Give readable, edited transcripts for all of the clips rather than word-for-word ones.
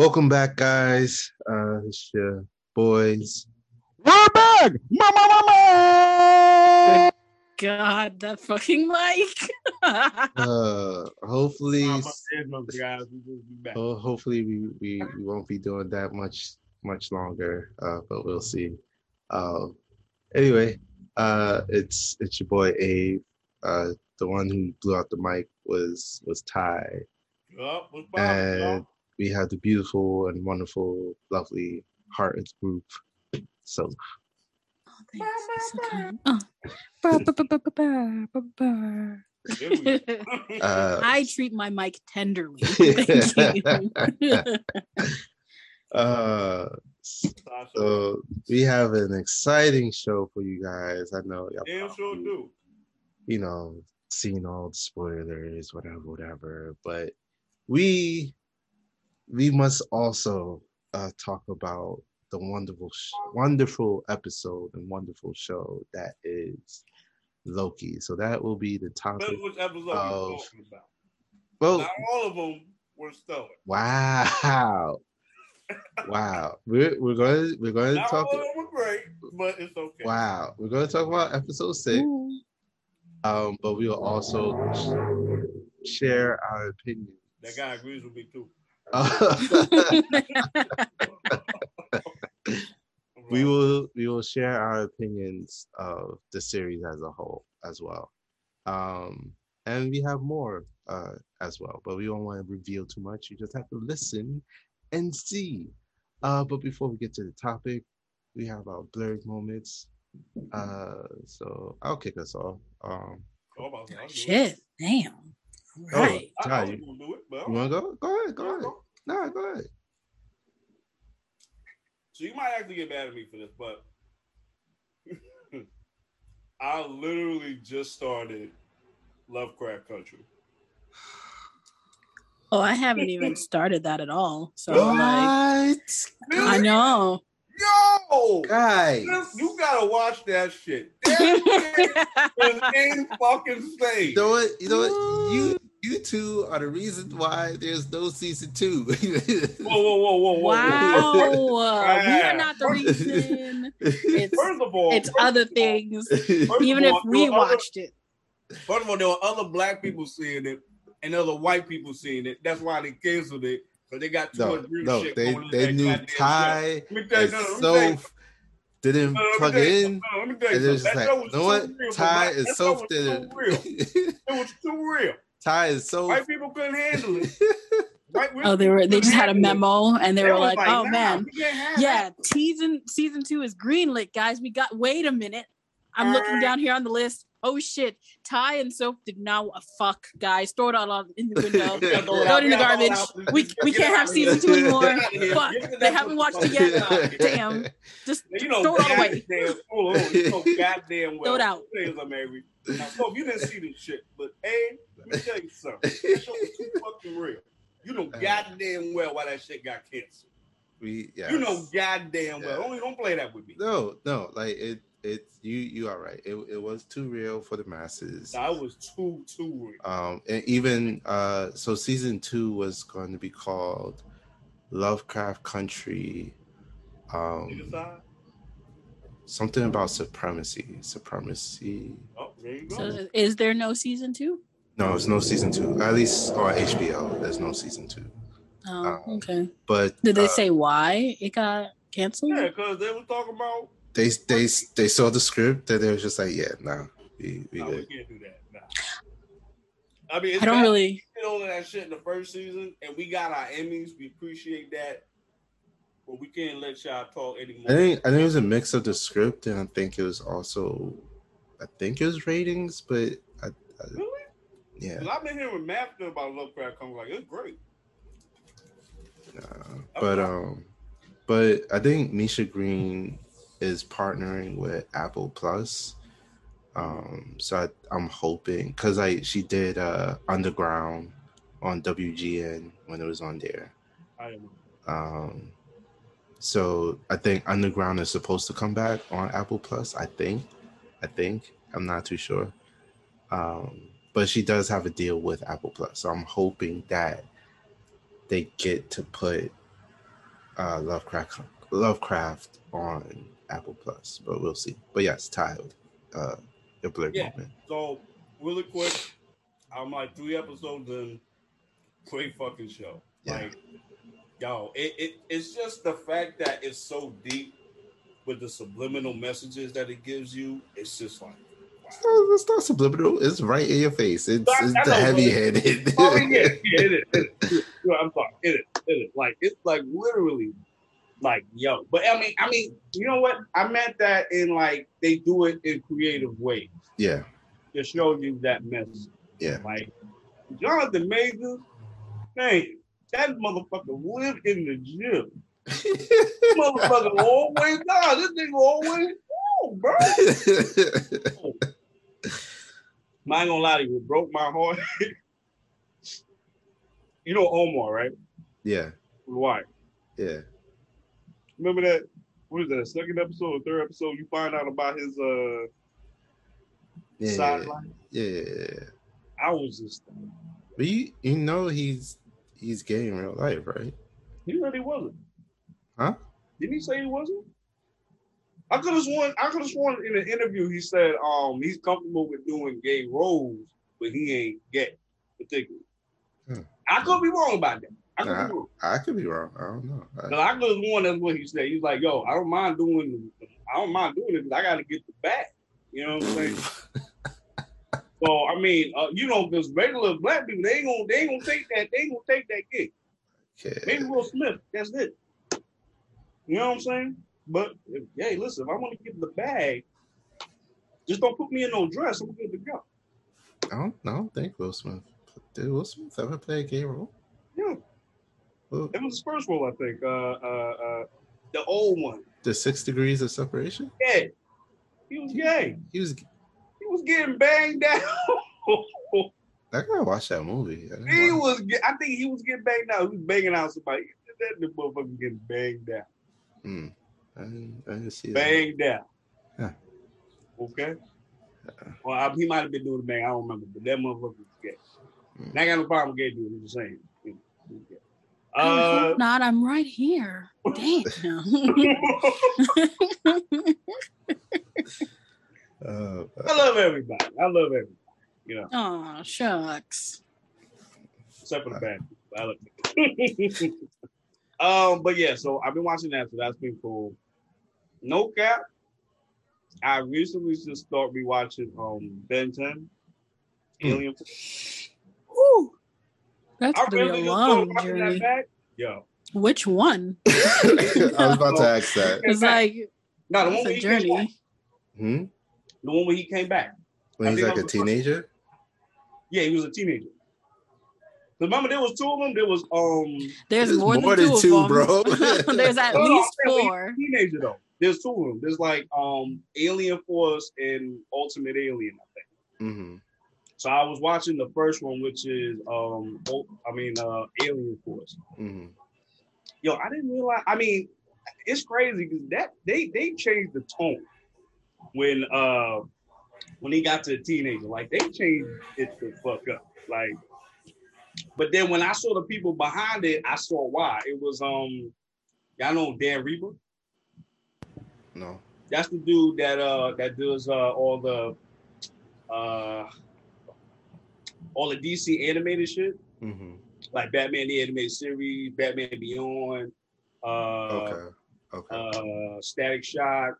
Welcome back, guys. It's your boys. We're back! Mama! God, that fucking mic. Hopefully we won't be doing that much longer, but we'll see. Anyway, it's your boy Abe. The one who blew out the mic was Ty. Oh, what's and up? We have the beautiful and wonderful, lovely Hearts group. So. I treat my mic tenderly. Thank you. So we have an exciting show for you guys. I know y'all probably, sure do. You know, seen all the spoilers, whatever. But we must also talk about the wonderful episode and wonderful show that is Loki. So that will be the topic of. Well, not all of them were stolen. Wow. We're going to talk. Not all of them were great, but it's okay. Wow, we're going to talk about episode 6. But we will also share our opinions. That guy agrees with me too. We will share our opinions of the series as a whole as well, and we have more as well. But we don't want to reveal too much. You just have to listen and see. But before we get to the topic, we have our blurred moments. So I'll kick us off. Damn. All right. Ty, you want to go? Go ahead. No, go ahead. So you might actually get mad at me for this, but I literally just started Lovecraft Country. Oh, I haven't even started that at all. So what? Like, I know. Yo, guys, you gotta watch that shit. That shit was fucking insane. You know what? You two are the reason why there's no season 2. Whoa. Wow. You're not the reason. First of all, it's other things. Even if we watched it. First of all, there were other black people seeing it and other white people seeing it. That's why they canceled it. Because they got too much real shit. They knew Ty and Soph didn't plug in. And they're just like, you know what? Ty and Soph didn't. It was too real. Ty is so white people couldn't handle it. They just had a memo and they were like, "Oh man, yeah, season 2 is greenlit, guys. We got. Wait a minute, I'm looking down here on the list. Oh shit, Ty and Soph did not fuck, guys. Throw it all in the window. Throw it in the garbage. We can't have season 2 anymore. Fuck, they haven't watched it yet. Damn, just throw it all away. Goddamn well. Throw it out. Now, Soph, you didn't see this shit, but hey, let me tell you something. That shit was too fucking real. You know goddamn well why that shit got canceled. You know goddamn well. Only don't play that with me. No, like it's you are right. It was too real for the masses. I was too real. And even so season 2 was going to be called Lovecraft Country. Something about supremacy. Oh, there you go. So is there no season 2? No, it's no season 2. At least on HBO, there's no season 2. Oh, okay. But did they say why it got canceled? Yeah, because they were talking about they saw the script and they were just like, yeah, nah, we can't do that. Nah. I mean, I don't really did all of that shit in the first season, and we got our Emmys. We appreciate that. But we can't let y'all talk anymore. I think it was a mix of the script, and I think it was ratings. But really, yeah. I've been hearing Matthew about Lovecraft Country, like it's great. Nah, but I think Misha Green is partnering with Apple Plus. So I'm hoping because she did Underground on WGN when it was on there. I don't know. So I think Underground is supposed to come back on Apple Plus. I think. I'm not too sure. But she does have a deal with Apple Plus. So I'm hoping that they get to put Lovecraft on Apple Plus, but we'll see. But yes, titled The Blade Moment. So really quick, I'm like 3 episodes in. Great fucking show. Yeah. Like, yo, it's just the fact that it's so deep with the subliminal messages that it gives you. It's just like, wow. It's not subliminal. It's right in your face. It's the heavy-headed. Oh, yeah, it is. I'm sorry. It is. Like, it's like literally, like, yo. But I mean, you know what? I meant that in like, they do it in creative ways. Yeah. To show you that message. Yeah. Like, Jonathan Majors, man, that motherfucker lived in the gym. Motherfucker always down. This nigga always, oh, bro. Oh. I ain't gonna lie to you, it broke my heart. You know Omar, right? Yeah. Why? Yeah. Remember that? What is that? Second episode or third episode? You find out about his sideline. Yeah. I was just. But you know he's gay in real life, right? He really wasn't. Huh? Didn't he say he wasn't? I could have sworn in an interview he said he's comfortable with doing gay roles, but he ain't gay, particularly. Hmm. I could be wrong about that. I could be wrong. I don't know. I could have sworn that's what he said. He's like, yo, I don't mind doing it, but I gotta get the bag. You know what I'm saying? So I mean, you know, because regular black people, they ain't gonna take that gig. Okay. Maybe Will Smith, that's it. You know what I'm saying? But hey, listen, if I want to give the bag, just don't put me in no dress. I'm good to go. I don't think Will Smith. Did Will Smith ever play a gay role? Yeah. Well, it was his first role, I think. The old one. The 6 Degrees of Separation? Yeah. He was gay. He was getting banged down. I gotta watch that movie. I think he was getting banged down. He was banging out somebody. That motherfucker getting banged down. Mm. I didn't see banged that. Banged down. Huh. Okay. Well, he might have been doing the bang. I don't remember, but that motherfucker was gay. Mm. I got no problem with gay dude. I'm just saying. I hope not. I'm right here. Damn. I love everybody. You know. Oh, shucks. Except for the bad people. I love it. But yeah, so I've been watching that, so that's been cool. No cap. I recently just started rewatching Ben 10, Alien Force. Ooh. That's really a long journey. That yo. Which one? I was about to ask that. It's like, no, the one where he came back. Hmm? The one where he came back. When he's like a teenager? Yeah, he was a teenager. Remember, there was 2 of them. There was There's more than two, bro. There's at least 4. Teenager though. There's 2 of them. There's like Alien Force and Ultimate Alien, I think. Mm-hmm. So I was watching the first one, which is Alien Force. Mm-hmm. Yo, I didn't realize. I mean, it's crazy because that they changed the tone when he got to the teenager. Like they changed it the fuck up. Like. But then when I saw the people behind it, I saw why. It was y'all know Dan Reaper? No. That's the dude that does all the DC animated shit. Mm-hmm. Like Batman the Animated Series, Batman Beyond, okay. Static Shock,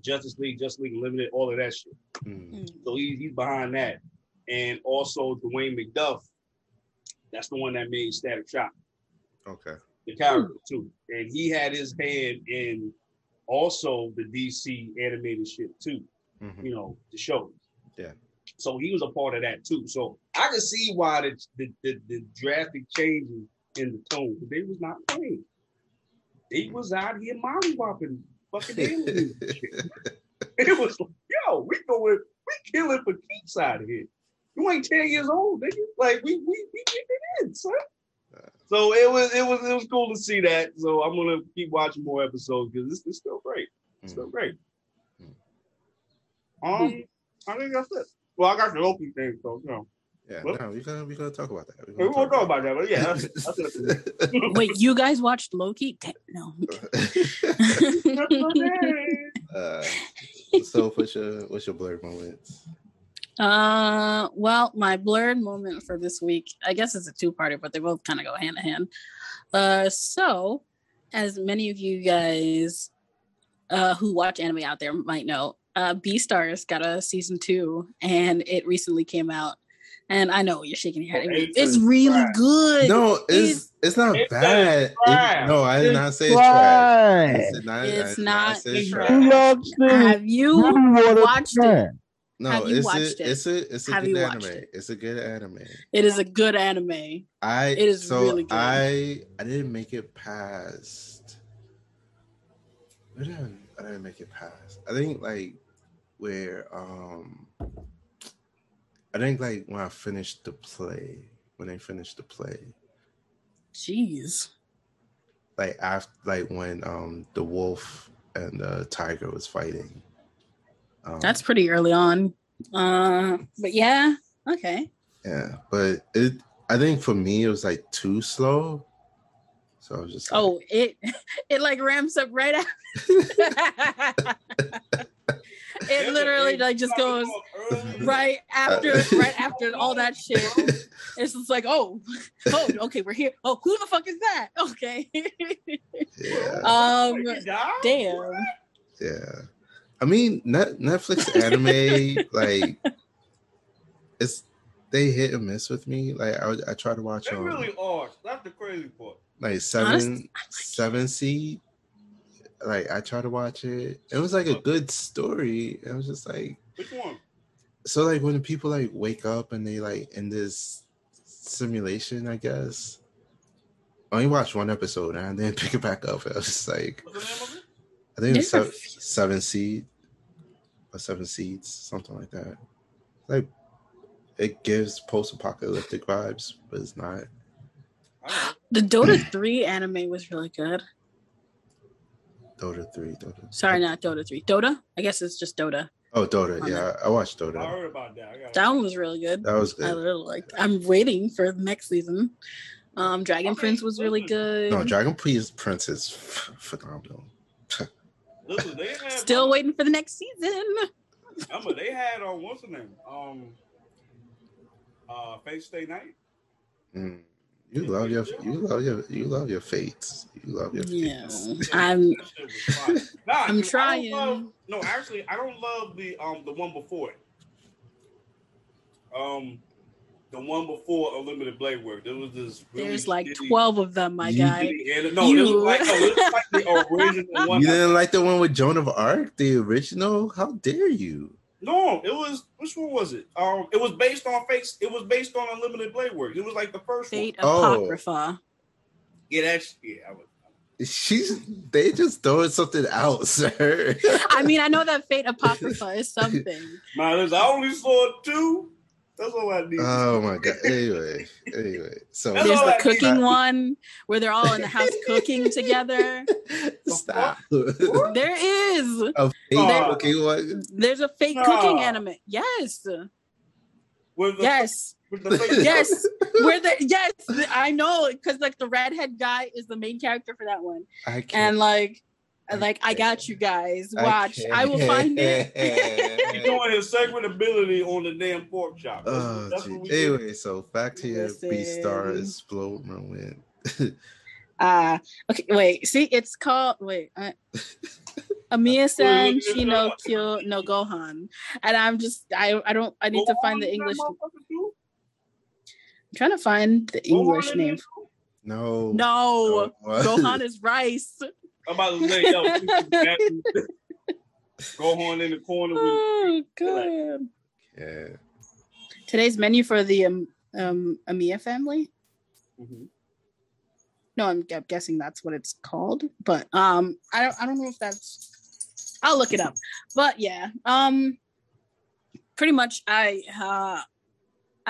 Justice League Unlimited, all of that shit. Mm-hmm. So he's behind that. And also Dwayne McDuff, that's the one that made Static Shock. Okay. The character too, and he had his hand in also the DC animated shit too. Mm-hmm. You know the show. Yeah. So he was a part of that too. So I can see why the drastic changes in the tone. They was not playing. They was out here mollywopping fucking aliens. It was like, yo, we killing for keeps out of here. You ain't 10 years old, nigga. Like we get it in, son. So it was cool to see that. So I'm gonna keep watching more episodes because it's still great. It's still great. I think that's it. Well, I got the Loki thing, so you know. Yeah, well, no, we're gonna talk about that. We won't talk about that, but yeah. That's Wait, you guys watched Loki? No. So what's your blurred moments? Well, my blurred moment for this week, I guess it's a two-parter, but they both kind of go hand in hand. So, as many of you guys who watch anime out there might know, Beastars got a season 2, and it recently came out. And I know you're shaking your head. It's really good. No, it's not bad. I did not say it's trash. It's not trash. Have you watched it? No, it's a good anime. It's a good anime. It is a good anime. It is really good. I didn't make it past. I didn't make it past. I think like where I think like when I finished the play, when they finished the play. Jeez. Like after, like when the wolf and the tiger was fighting. That's pretty early on. But yeah, okay. Yeah, but I think for me it was like too slow. So I was just like, oh, it like ramps up right after. It literally like just goes right after all that shit. It's just like, oh, okay, we're here. Oh, who the fuck is that? Okay. Yeah. Damn. Yeah. I mean, Netflix anime, like, it's they hit and miss with me. Like, I try to watch. They really are. That's the crazy part. Like seven seed. Like I tried to watch it. It was like a good story. It was just like which one? So like when people like wake up and they like in this simulation, I guess. I only watched one episode and I didn't pick it back up. I was just like, what's the name of it? I think it's seven seeds, something like that. Like it gives post-apocalyptic vibes, but it's not. The Dota 3 anime was really good. Dota 3. Sorry, not Dota 3. Dota? I guess it's just Dota. Oh, Dota. Yeah, I watched Dota. I heard about that. That one was really good. That was good. I really liked it. I'm waiting for the next season. Dragon Prince was really good. No, Dragon Prince is phenomenal. Listen, they had still waiting for the next season. Remember, they had on what's the name? Fate Stay Night. Mm. You love your fates. You love your fates. Yeah, I'm trying. I don't love the one before it. The one before Unlimited Blade Work. There was this. Really There's like shitty, 12 of them, my guy. It was like the original one. You didn't like the one with Joan of Arc, the original? How dare you? No, it was. Which one was it? It was based on Fates. It was based on Unlimited Blade Works. It was like the first Fate Apocrypha. Yeah, that's yeah. They just throwing something out, sir. I mean, I know that Fate Apocrypha is something. Man, I only saw 2. That's all I need. Oh my god. Anyway, so there's the cooking one where they're all in the house cooking together. Stop. There is a fake cooking one. There's a fake cooking anime. Yes. Yes. I know because like the redhead guy is the main character for that one. I can't. And like. I got you guys. Watch. I will find it. You're doing his segment ability on the damn pork chop. Anyway, so back to your Beastars blow moment. Okay, wait. See, it's called... Wait. Amiya-san Shino Kyo no Gohan. And I'm just... I need to find the English... I'm trying to find the English name. No. Gohan is rice. I'm about to say, yo, Gohan in the corner. Oh, God. Yeah. Today's menu for the Amiya family. Mm-hmm. No, I'm guessing that's what it's called, but I don't know if that's. I'll look it up, but yeah, pretty much I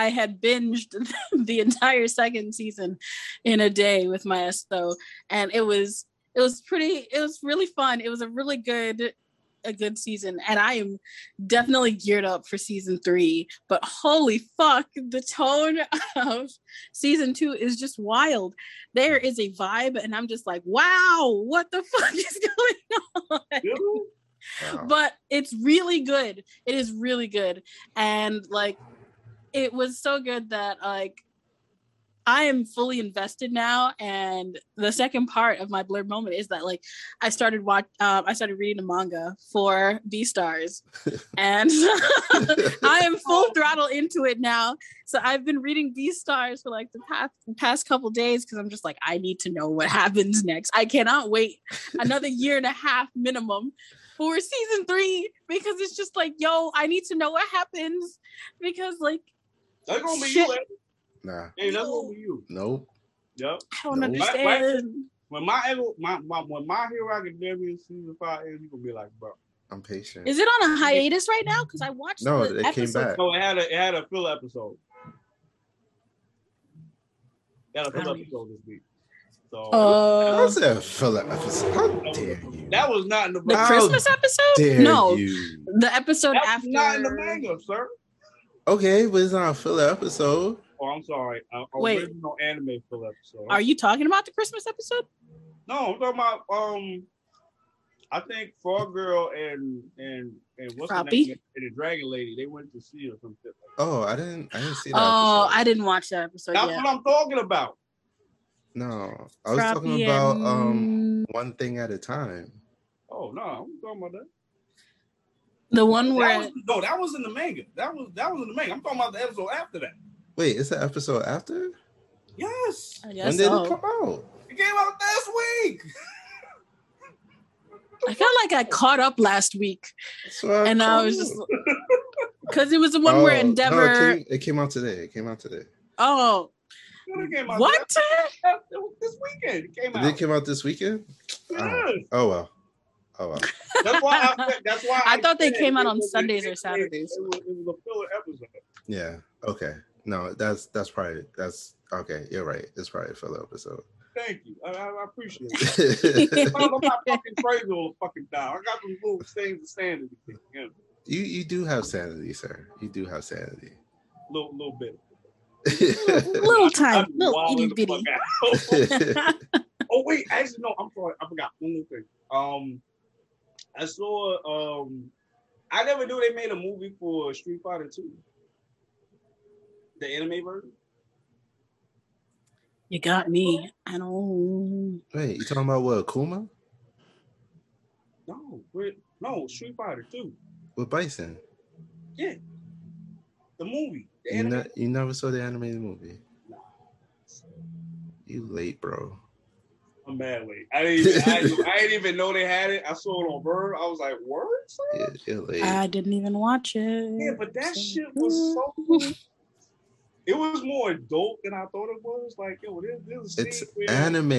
had binged the entire second season in a day with my Esto, and it was. It was really fun. It was a really good a good season, and I am definitely geared up for season 3, but holy fuck, the tone of season 2 is just wild. There is a vibe, and I'm just like, wow, what the fuck is going on? Wow. But it's really good. It is really good. And like, it was so good that like, I am fully invested now, and the second part of my blurb moment is that like I started reading a manga for Beastars, and I am full throttle into it now. So I've been reading Beastars for like the past couple days because I'm just like, I need to know what happens next. I cannot wait another year and a half minimum for season 3 because it's just like, yo, I need to know what happens because like that's gonna be shit. Nah. Hey, that's what we use. Nope. Yep. I don't understand. When my Hero Academia season 5 ends, you gonna be like, bro. I'm patient. Is it on a hiatus right now? Because I watched. No, it came back. No, it had a filler episode. It had a filler episode this week. So. How's that filler episode? How dare you? That was not in the manga. The Christmas episode? No, the episode after. Not in the manga, sir. Okay, but it's not a filler episode. Oh, I'm sorry. Wait. Original anime filler episode. Are you talking about the Christmas episode? No, I'm talking about I think Frog Girl and what's her name and the Dragon Lady. They went to see or something. Oh, I didn't see that. Oh, episode. I didn't watch that episode. That's what I'm talking about. No, I was talking about one thing at a time. Oh no, I'm talking about that. The one where that was in the manga. That was in the manga. I'm talking about the episode after that. Wait, is the episode after? Yes. When did it come out? It came out last week. I felt like I caught up last week. And I was just... Because it was the one where Endeavor... No, it came out today. Oh. What? This weekend. It came out. Did it come out this weekend? Yes. Oh, well. That's why I thought they came out on Sundays or Saturdays. It was a filler episode. Yeah, okay. No, that's probably okay. You're right. It's probably a filler episode. Thank you. I appreciate it. I'm not fucking crazy all the fucking time. I got some little things of sanity. Yeah. You do have sanity, sir. You do have sanity. Little bit. Little time. Little itty bitty. Oh wait, actually no. I'm sorry. I forgot one more thing. I saw. I never knew they made a movie for Street Fighter 2. The anime version? You got me. I don't... Wait, you talking about what, Akuma? No, Street Fighter 2. With Bison? Yeah. The movie. The anime. You never saw the animated movie? No. You late, bro. I'm mad late. I didn't even know they had it. I saw it on Verve. I was like, "What?" Yeah, you're late. I didn't even watch it. Yeah, but that shit was so good. It was more adult than I thought it was. Like, yo, this is anime.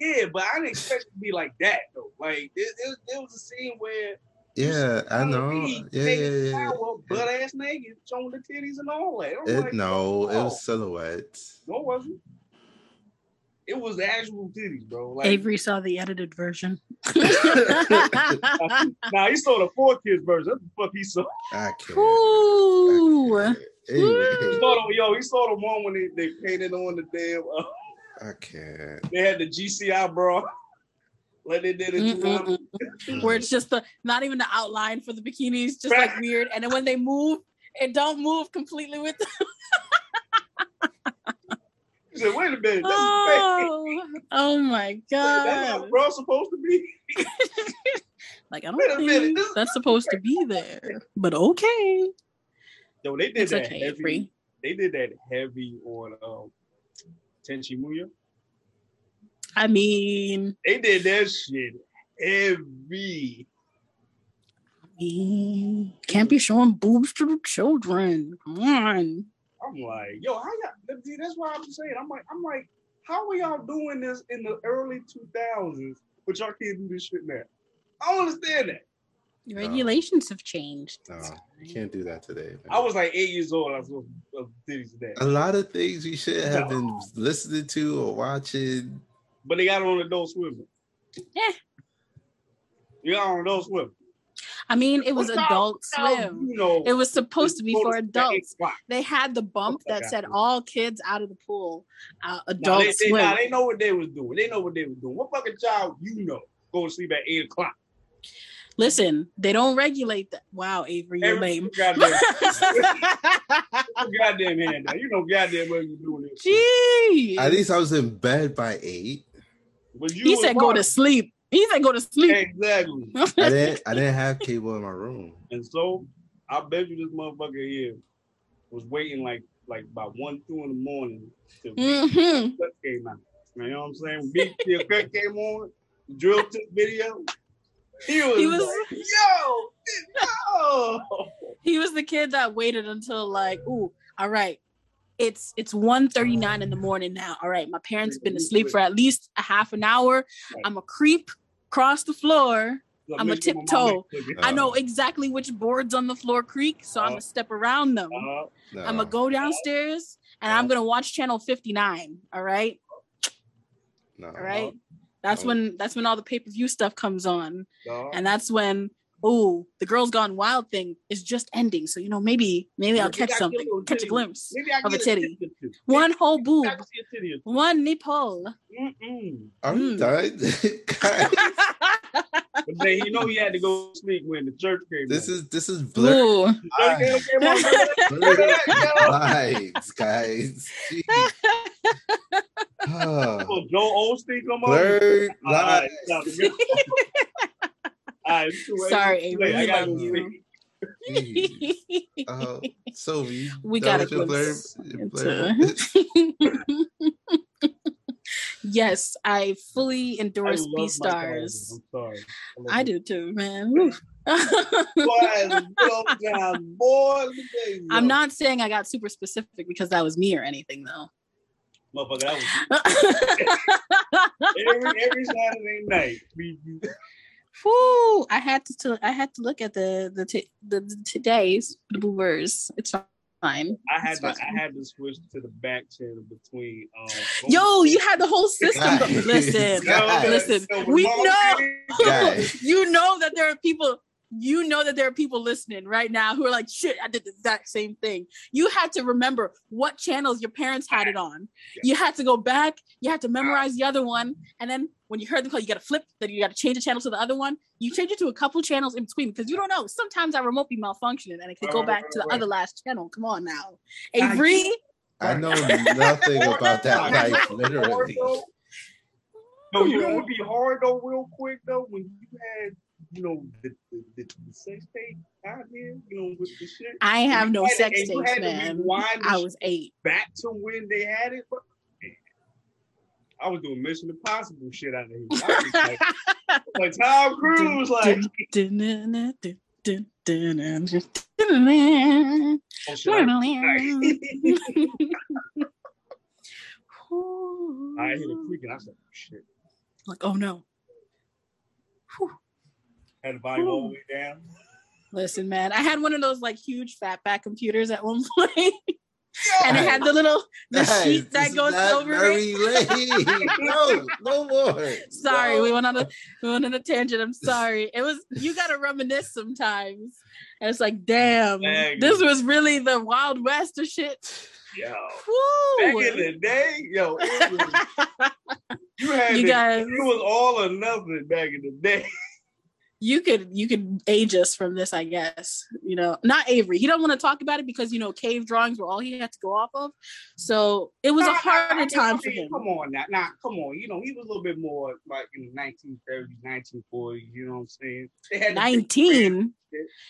Yeah, but I didn't expect it to be like that though. Like, there was a scene where yeah, I know, yeah, butt ass naked, showing the titties and all that. It was silhouettes. No, it wasn't. It was the actual titties, bro. Like, Avery saw the edited version. Nah, he saw the 4Kids version. That's the fuck he saw. I can't. Ooh. He saw the one when they painted on the damn. I can't. They had the GCI bra, like they did in where it's just not even the outline for the bikinis, just like weird. And then when they move, it don't move completely with them. He said, "Wait a minute, that's oh my god, that's not bra supposed to be." Like I don't think that's supposed to be there, but okay. Yo, they did that heavy. They did that heavy on Tenchi Muyo. I mean, they did that shit heavy. I mean, can't be showing boobs to the children. Come on. I'm like, yo, how y'all? That's why I'm saying, I'm like, how are y'all doing this in the early 2000s? But y'all can't do this shit now. I don't understand that. Regulations have changed. No, you can't do that today. Man. I was like 8 years old. I was doing things today. A lot of things we should have been listening to or watching. But they got it on Adult Swim. Yeah. You got it on Adult Swim. I mean, it was Adult Swim. You know, it was supposed to be for adults. They had the bump that said all kids out of the pool, Adult Swim. They know what they was doing. They know what they was doing. What fucking child you know go to sleep at 8 o'clock? Listen, they don't regulate that. Wow, Avery, you're lame. Goddamn. Goddamn hand down. You know goddamn what you doing this. Jeez. At least I was in bed by 8. He said go to sleep. He said go to sleep. Exactly. I didn't have cable in my room. And so I bet you this motherfucker here was waiting like about 1, 2 in the morning till the cut came out. You know what I'm saying? Big till cut came on, drill tip video. He was like, yo. He was the kid that waited until like, ooh, all right. It's 1:39 in the morning now. All right, my parents been asleep for at least a half an hour. I'm a creep across the floor. I'm a tiptoe. I know exactly which boards on the floor creak, so I'm gonna step around them. I'm gonna go downstairs and I'm gonna watch channel 59. All right. All right. That's when all the pay-per-view stuff comes on. And that's when the Girls Gone Wild thing is just ending. So, you know, maybe I'll catch something, catch a glimpse of a titty. One whole boob. One nipple. I'm done. But then you know he had to go to sleep when the church came. This is Blur. Lights, guys. Joe Osteen come on. Blurred lights. Right, sorry, Avery. I got you. So we got a glimpse. Yes, I fully endorse Beastars. I'm sorry. I do too, man. I'm not saying I got super specific because that was me or anything, though. Motherfucker, that was every Saturday night. Whew, I had to look at the today's boomers. It's fine. I had to switch to the back channel between. Yo, you had the whole system. Guys, listen. So we know. You know that there are people. You know that there are people listening right now who are like, shit, I did the exact same thing. You had to remember what channels your parents had it on. Yeah. You had to go back. You had to memorize the other one. And then when you heard the call, you got to flip. Then you got to change the channel to the other one. You change it to a couple channels in between because you don't know. Sometimes our remote be malfunctioning and it could go back to the other last channel. Come on now. Avery? I know nothing about that life, literally. No, you know what would be hard, though, real quick, though, when you had... You know the sex tape out here. You know with the shit. I ain't have no sex tapes, man. I was 8. Back to when they had it, but I was doing Mission Impossible shit out of here. Like Tom Cruise, like. I hit a creak and I said, "Shit!" Like, oh no. Whew. Had the volume all the way down. Listen, man, I had one of those like huge fatback computers at one point, and it had the sheet that goes over it. No more. Sorry, no. we went on a tangent. I'm sorry. It was you got to reminisce sometimes, and it's like, damn, this was really the Wild West of shit. Yo, woo. Back in the day, yo, it was, it was all or nothing back in the day. You could age us from this, I guess. You know, not Avery. He don't want to talk about it because you know cave drawings were all he had to go off of. So it was a harder time for him. Come on now, come on. You know, he was a little bit more like in the 1930s, 1940s. You know what I'm saying? They had 19.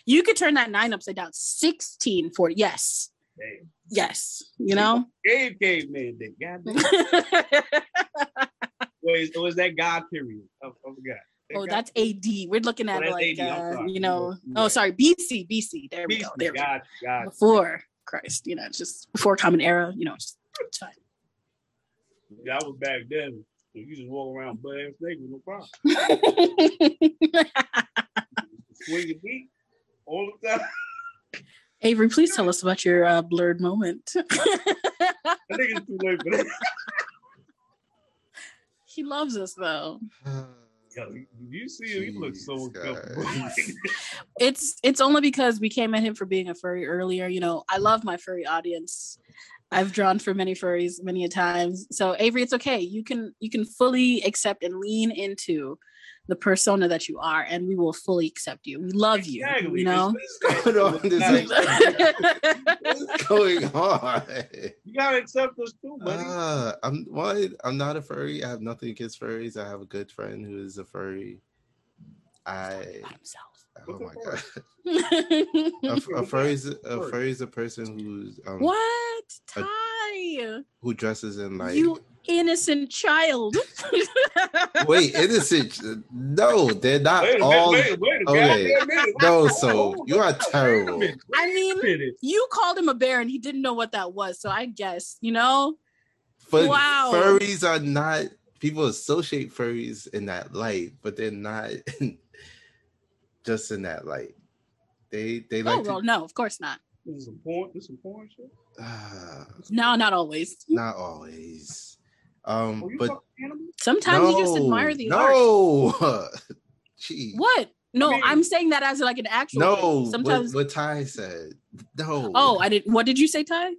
You could turn that 9 upside down. 1640. Yes. Damn. Yes. You know. Caveman. They got it. Wait, so was that God period? I forgot. Oh, that's AD. We're looking at like, you know, BC. There we go. There we go. Before Christ, you know, just before Common Era, you know, it's fine. Yeah, I was back then. You just walk around butt-ass naked with no problem. Swing your feet all the time. Avery, please tell us about your blurred moment. I think it's too late for that. He loves us, though. yo, you see him, he looks so good. It's only because we came at him for being a furry earlier. You know, I love my furry audience. I've drawn for many furries many a times. So Avery, it's okay. You can fully accept and lean into the persona that you are, and we will fully accept you. We love you. Exactly. You know? What's going on? What's going on? You gotta accept us too, buddy. I'm not a furry. I have nothing against furries. I have a good friend who is a furry. Oh my god! A furry is a person who's what? Ty? Who dresses in like you, innocent child? Wait, innocent? No, they're not all. Wait, okay. No, so you are terrible. I mean, you called him a bear, and he didn't know what that was. So I guess you know. But wow, furries are not. People associate furries in that light, but they're not. Just in that light, they like. Oh well, no, of course not. This is some porn shit. No, not always. Not always. But sometimes you just admire the art. Jeez. What? No, man. I'm saying that as like an actual. No, sometimes what Ty said. No. Oh, I didn't. What did you say, Ty? No.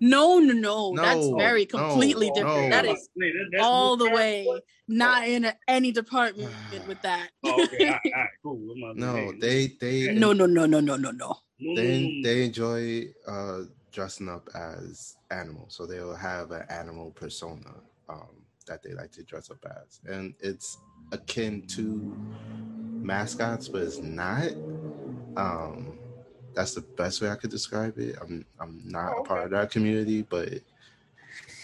That's very completely different. No. That is all the way not in any department with that. Oh, okay. All right. Cool. No, they no. They enjoy dressing up as animals, so they'll have an animal persona that they like to dress up as, and it's akin to mascots, but it's not. That's the best way I could describe it. I'm not a part of that community, but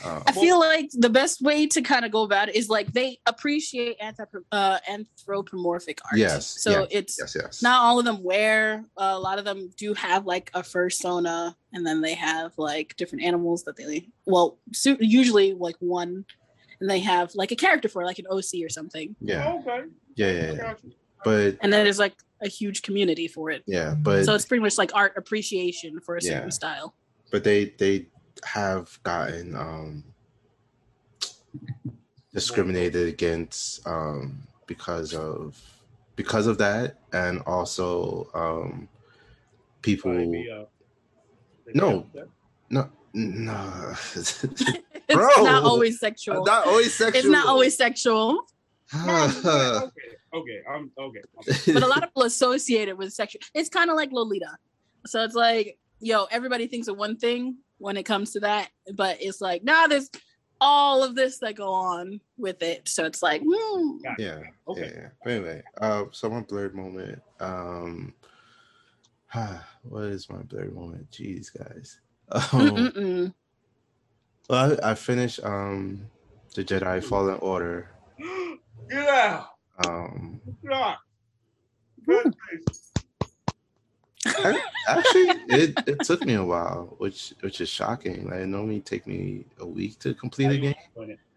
I feel like the best way to kind of go about it is like they appreciate anthropomorphic art. Yes, not all of them wear. A lot of them do have like a fursona, and then they have like different animals that they usually like one, and they have like a character for like an OC or something. Yeah. Oh, okay. Yeah. But and then there's like a huge community for it. Yeah, but so it's pretty much like art appreciation for a certain style. But they have gotten discriminated against because of that, and also people. No. It's not always sexual. Okay. But a lot of people associate it with sexual. It's kind of like Lolita. So it's like, yo, everybody thinks of one thing when it comes to that, but it's like, nah, there's all of this that go on with it. So it's like, okay. Yeah. Anyway, so my blurred moment. What is my blurred moment? Jeez, guys. Well, I finished the Jedi Fallen Order. Yeah. Actually, it took me a while, which is shocking. Like, it normally take me a week to complete a game.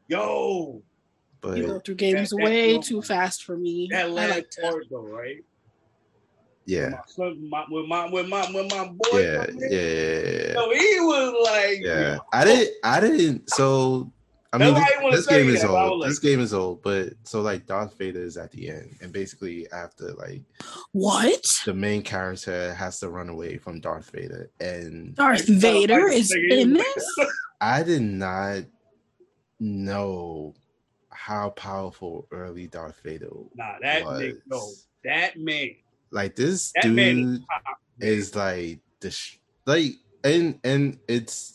Yo, but you go through games way too fast for me. That last part though, right? Yeah. With my boy. Yeah. So he was like, yeah. I didn't. So. I mean, this game is old. This game is old, but so like Darth Vader is at the end, and basically after like what the main character has to run away from Darth Vader, and Darth Vader is in this. I did not know how powerful early Darth Vader was. That man. Like this dude is like and it's.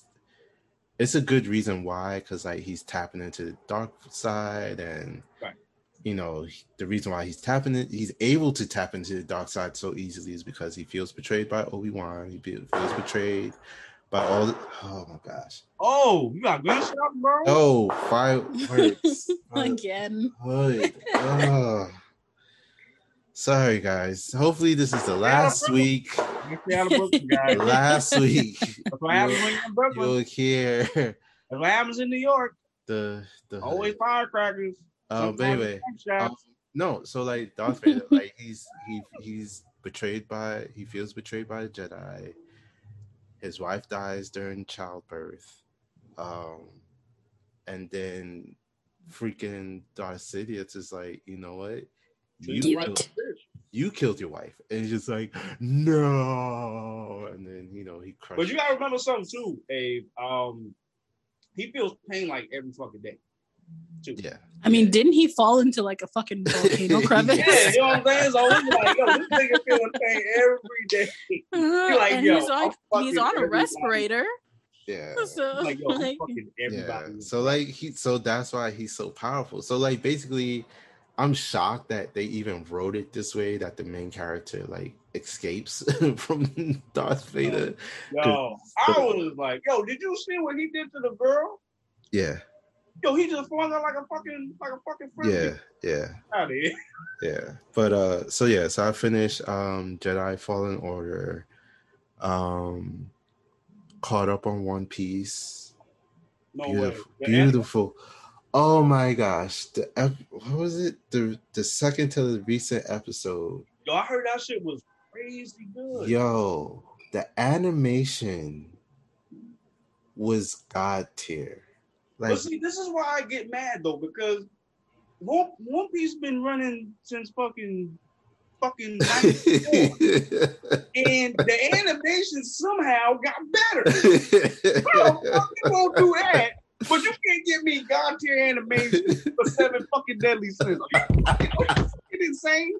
It's a good reason why, because like he's tapping into the dark side, and you know the reason why he's able to tap into the dark side so easily is because he feels betrayed by Obi-Wan. He feels betrayed by all. Oh my gosh! Oh, you got good stuff, bro. Oh, 5 words again. Sorry, guys. Hopefully, this is the last week. You'll hear. If it happens in New York, the always firecrackers. Anyway, no. So like Darth Vader, like he's betrayed by. He feels betrayed by the Jedi. His wife dies during childbirth, and then freaking Darth Sidious is like, you know what? You killed your wife. And he's just like, no. And then, you know, he crushed. But you gotta remember something too, Abe. He feels pain like every fucking day. Too. Yeah. I mean, didn't he fall into like a fucking volcano crevice? Yeah, you know what I'm saying? So he's like, yo, this nigga feeling pain every day. Like, yo, he's on a respirator. Yeah. So like, yo, fucking everybody. Yeah. So like so that's why he's so powerful. So like basically I'm shocked that they even wrote it this way, that the main character like escapes from Darth Vader. Yo, I was like, yo, did you see what he did to the girl? Yeah. Yo, he just falling out like a fucking friend. Yeah, yeah. Yeah. But so I finished Jedi Fallen Order. Caught up on One Piece. No beautiful, way. Beautiful. Oh my gosh. What was it? The second to the recent episode. Yo, I heard that shit was crazy good. Yo, the animation was God tier. Like, but see, this is why I get mad though, because One Piece been running since fucking 94, and the animation somehow got better. Bro, fucking won't do that. But you can't get me God tier animation for 7 fucking deadly sins. Are you insane?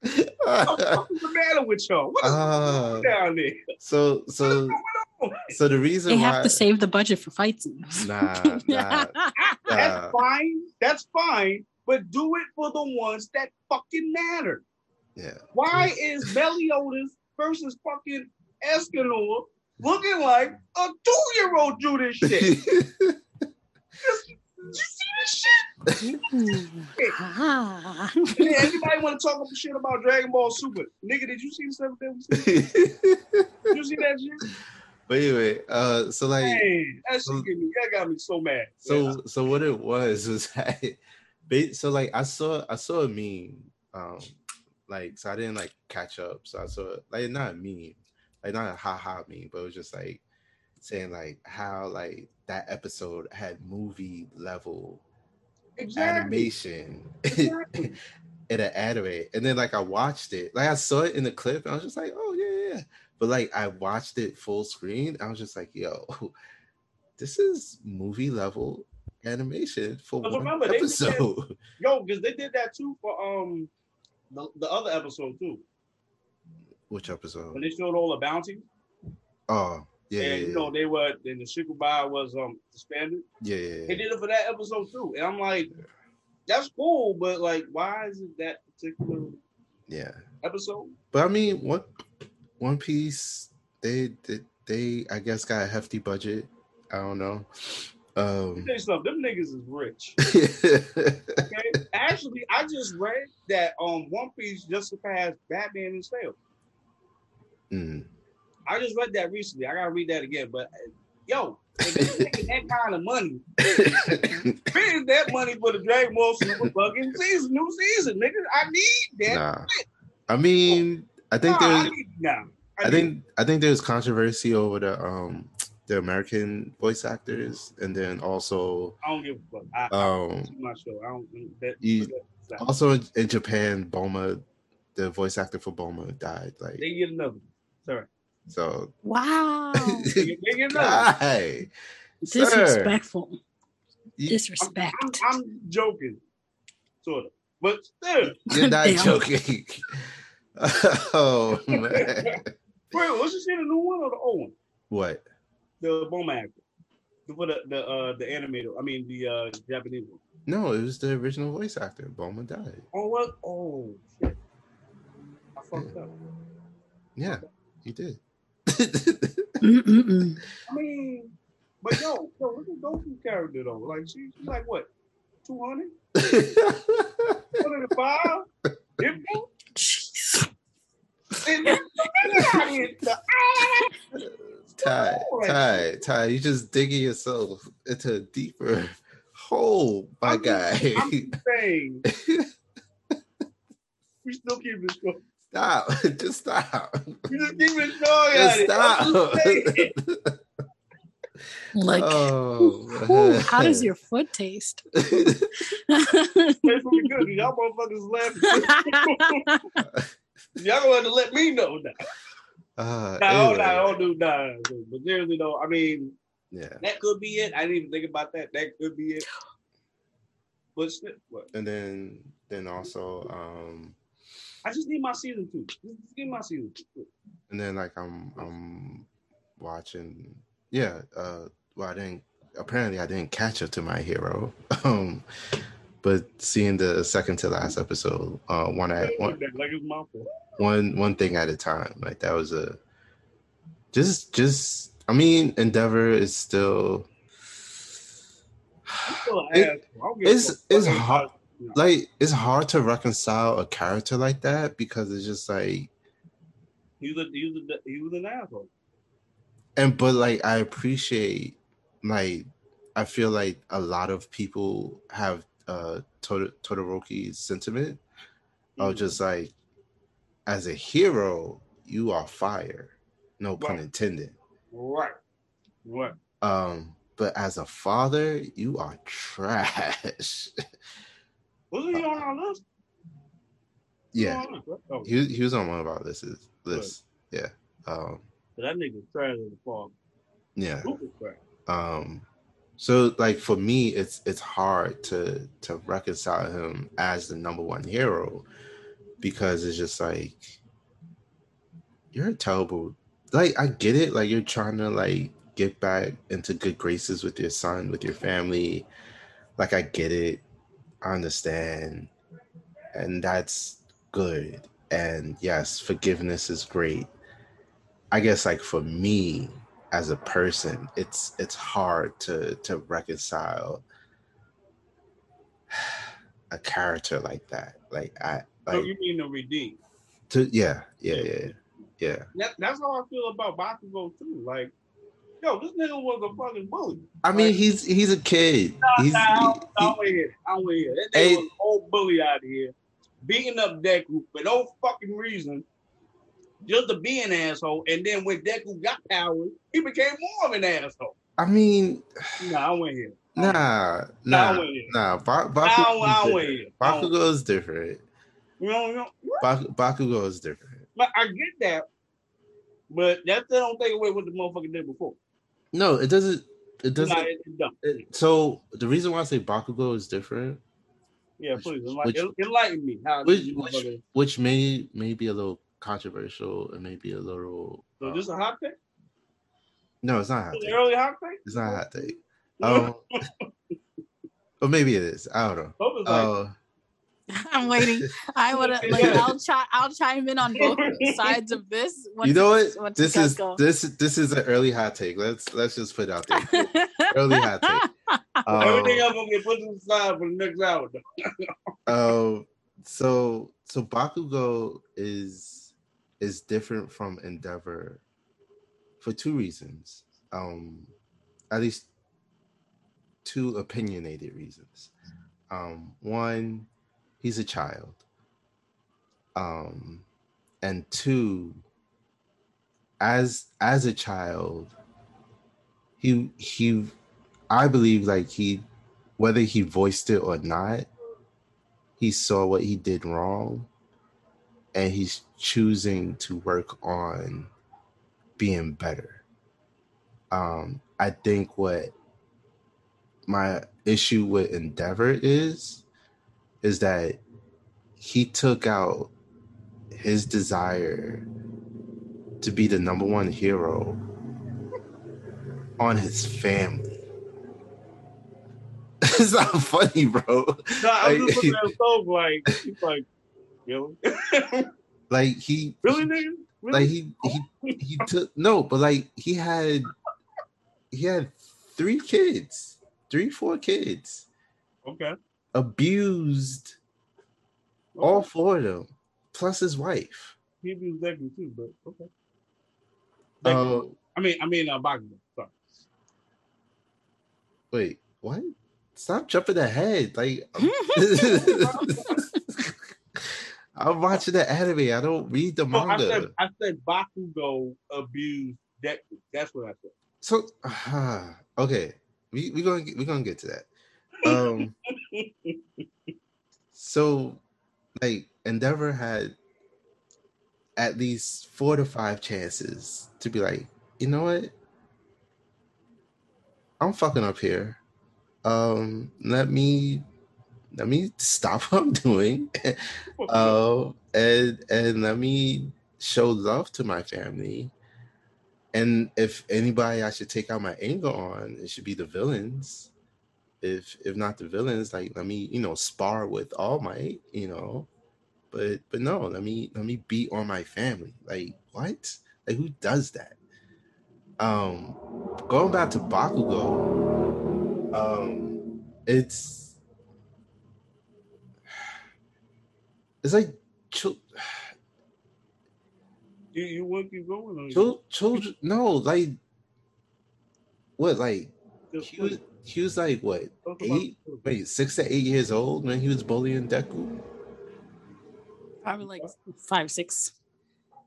What the matter with y'all? What is down there? So. So the reason they have to save the budget for fight scenes. Nah. That's fine. But do it for the ones that fucking matter. Yeah. Why is Meliodas versus fucking Escanor looking like a 2-year-old do this shit? You see this shit? Anybody want to talk shit about Dragon Ball Super? Nigga, did you see the 7th episode? Did you see that shit? But anyway, so like, hey, that got me so mad. So what it was that, so like I saw a meme, like, so I didn't like catch up. So I saw like not a meme, like not a haha meme, but it was just like saying like how like that episode had movie level animation. Exactly. In an anime, and then like I watched it, like I saw it in the clip, and I was just like, oh yeah. But like I watched it full screen, I was just like, "Yo, this is movie level animation for one episode." Because they did that too for the other episode too. Which episode? When they showed all the bounties. Oh yeah, and you know they were, and the Shikubai was suspended. Yeah. They did it for that episode too, and I'm like, that's cool, but like, why is it that particular episode? But I mean, what? One Piece, they I guess got a hefty budget. I don't know. Them niggas is rich. Okay? Actually, I just read that One Piece just surpassed Batman in sales. Mm. I just read that recently. I gotta read that again. But yo, if you're making that kind of money, spend that money for the Dragon Ball Super fucking season, new season, nigga. I need that. Nah. I mean. I think there's controversy over the American voice actors, and then also I don't give a fuck. Also in Japan, Bulma, the voice actor for Bulma, died. Like they get another. Sorry. So wow, they get another. Disrespectful. Disrespect. I'm joking, sort of, but still, you're not joking. Oh man! Wait, was this shit a new one or the old one? What? The Bulma actor, the animator. I mean the Japanese one. No, it was the original voice actor. Bulma died. Oh what? Oh shit! I fucked up. Yeah, he did. I mean, but yo, look at Goku's character though. Like she's like what, 200? 105? 50? Ty, you just digging yourself into a deeper hole, my guy. I'm saying, we still keep it going. Stop, just stop. You just keep it going. Just stop. Like, ooh, how does your foot taste? Tastes pretty good. Y'all motherfuckers laughing. Y'all gonna have to let me know now. I don't do. But seriously though, I mean, yeah, that could be it. I didn't even think about that. That could be it. But what? And then also, I just need my season 2. Just give me my season 2. And then like I'm watching. Yeah. Well, I didn't catch up to My Hero. But seeing the second to last episode, one thing at a time. Like that was a just. I mean, Endeavor is still. It's hard. Like it's hard to reconcile a character like that because it's just like he was an asshole. But like I appreciate, like I feel like a lot of people have Todoroki's sentiment of just like, as a hero you are fire, no pun intended. Right. What? But as a father, you are trash. Was he on our list? Yeah, he was on one of our lists. Yeah. That nigga's trash as a father. Yeah. So like for me, it's hard to reconcile him as the number one hero because it's just like you're a terrible. Like I get it. Like you're trying to like get back into good graces with your son, with your family. Like I get it. I understand. And that's good. And yes, forgiveness is great. I guess like for me as a person, it's hard to reconcile a character like that. Like I like, so you mean to redeem. Yeah. That's how I feel about Bakugo too. Like, yo, this nigga was a fucking bully. I mean, like, he's a kid. I don't hear. That nigga was an old bully out here, beating up Deku for no fucking reason, just to be an asshole. And then when Deku got powers, he became more of an asshole. I mean, Nah, I went here. Bakugo is different. Bakugo is different. But I get that. But that don't take away what the motherfucker did before. No, it doesn't. It doesn't. Nah, so the reason why I say Bakugo is different. Yeah, please enlighten me. How which may be a little controversial. It may be a little. So this a hot take? No, it's not a hot take. Early hot take? It's not a hot take. Or maybe it is. I don't know. I'm waiting. I would like. I'll chime in on both sides of this. You know what? This is an early hot take. Let's just put it out there. Early hot take. Everything else gonna get put to the side for the next hour. So Bakugo is different from Endeavor for two reasons. At least two opinionated reasons. One. He's a child. And two, as a child, he I believe like he, whether he voiced it or not, he saw what he did wrong and he's choosing to work on being better. I think what my issue with Endeavor is that he took out his desire to be the number one hero on his family. It's not funny, bro. I'm just looking at Soap he's like, yo. Like he really nigga? Really? Like he took no, but like he had 3 kids, 4 kids. Okay. Abused all 4 of them, plus his wife. He abused Deku too, but okay. Deku. I mean, Bakugo. Sorry. Wait, what? Stop jumping ahead. Like, I'm watching the anime. I don't read the manga. I said Bakugo abused Deku. That's what I said. So okay, we gonna get to that. So like Endeavor had at least 4 to 5 chances to be like, you know what? I'm fucking up here. Let me stop what I'm doing. and let me show love to my family. And if anybody I should take out my anger on, it should be the villains. If not the villains, like let me, spar with All Might, But no, let me beat on my family. Like what? Like who does that? Going back to Bakugo, it's like you want to keep going on children? No, like what? Like he was like what? 6 to 8 years old when he was bullying Deku. Probably like 5, 6.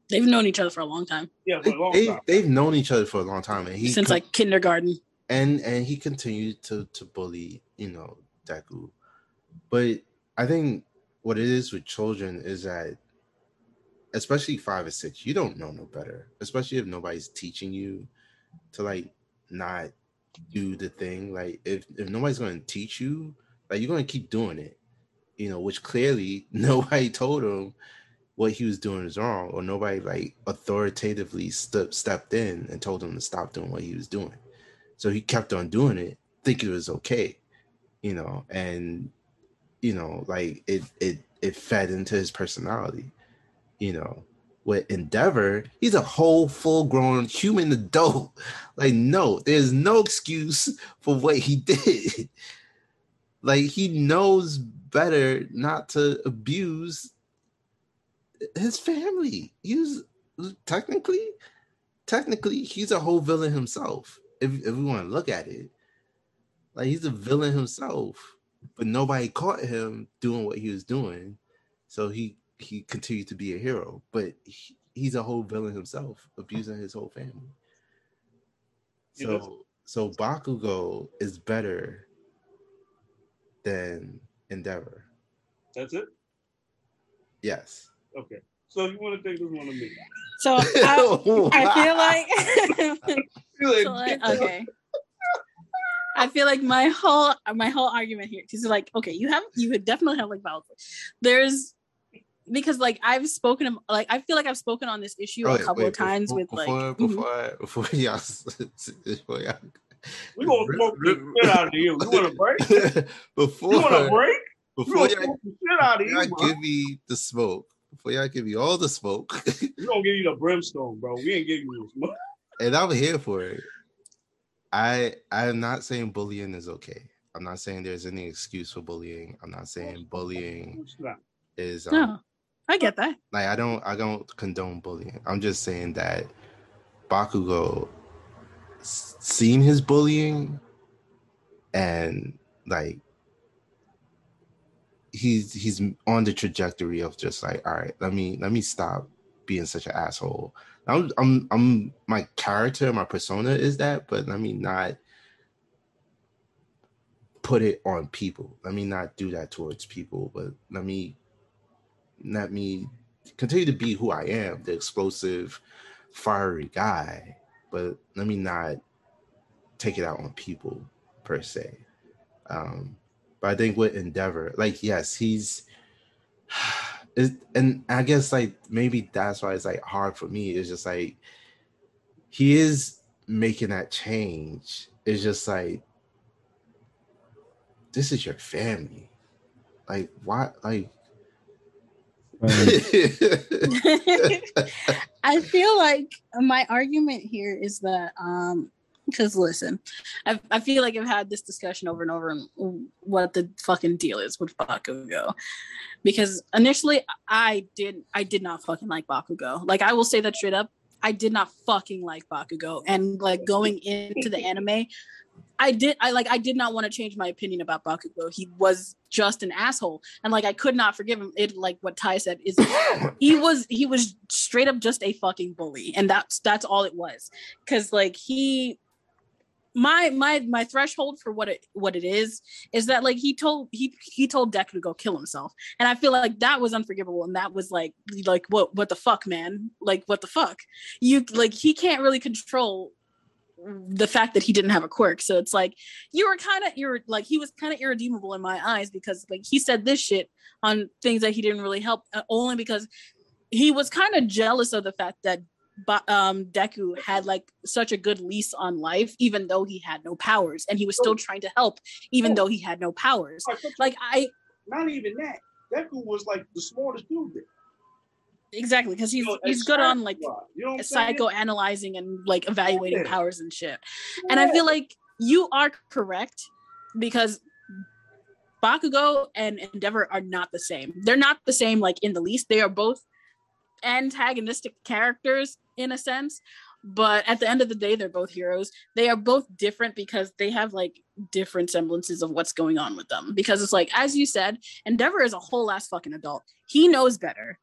They've known each other for a long time. Yeah, for a long time. They've known each other for a long time, and since like kindergarten. And he continued to bully, Deku. But I think what it is with children is that, especially 5 or 6, you don't know no better. Especially if nobody's teaching you to like not do the thing. Like if nobody's going to teach you, like you're going to keep doing it. Which clearly nobody told him what he was doing is wrong, or nobody like authoritatively stepped in and told him to stop doing what he was doing. So he kept on doing it, thinking it was okay, and like it fed into his personality, With Endeavor, he's a whole full-grown human adult. Like no, there's no excuse for what he did. Like he knows better not to abuse his family. He's technically he's a whole villain himself. If we want to look at it, like he's a villain himself, but nobody caught him doing what he was doing, so he continued to be a hero. But he's a whole villain himself, abusing his whole family. So Bakugo is better than Endeavor. That's it? Yes. Okay. So if you want to take this one to me. So I feel like my whole argument here, because like, okay, you would definitely have like valid points. Because like I feel like I've spoken on this issue a couple of times before y'all. We're going to smoke this shit out of you. You want a break? Before y'all shit out of you, give me the smoke. Before y'all give me all the smoke. We're going to give you the brimstone, bro. We ain't giving you the smoke. And I'm here for it. I am not saying bullying is okay. I'm not saying there's any excuse for bullying. I'm not saying bullying is... no, I get that. Like, I don't condone bullying. I'm just saying that Bakugo... seen his bullying, and like he's on the trajectory of just like, all right, let me stop being such an asshole. I'm my character, my persona is that, but let me not put it on people. Let me not do that towards people, but let me continue to be who I am, the explosive, fiery guy. But let me not take it out on people per se. But I think with Endeavor, like yes, and I guess like maybe that's why it's like hard for me. It's just like he is making that change. It's just like this is your family. Like why? Like I feel like my argument here is that because listen, I feel like I've had this discussion over and over on what the fucking deal is with Bakugo, because initially I did not fucking like Bakugo. Like I will say that straight up, I did not fucking like Bakugo, and like going into the anime, I did not want to change my opinion about Bakugo. He was just an asshole, and like I could not forgive him. It like what Ty said is he was straight up just a fucking bully, and that's all it was. Because like he my threshold for what it is that like he told Deku to go kill himself, and I feel like that was unforgivable, and that was like what the fuck, man, like what the fuck, you like he can't really control the fact that he didn't have a quirk, so it's like he was kind of irredeemable in my eyes, because like he said this shit on things that he didn't really help, only because he was kind of jealous of the fact that Deku had like such a good lease on life, even though he had no powers, and he was still trying to help, even though he had no powers. Not even that. Deku was like the smartest dude there. Exactly, because he's good on like psychoanalyzing and like evaluating powers and shit. Yeah. And I feel like you are correct, because Bakugo and Endeavor are not the same. They're not the same like in the least. They are both antagonistic characters in a sense, but at the end of the day, they're both heroes. They are both different because they have like different semblances of what's going on with them, because it's like, as you said, Endeavor is a whole ass fucking adult. He knows better,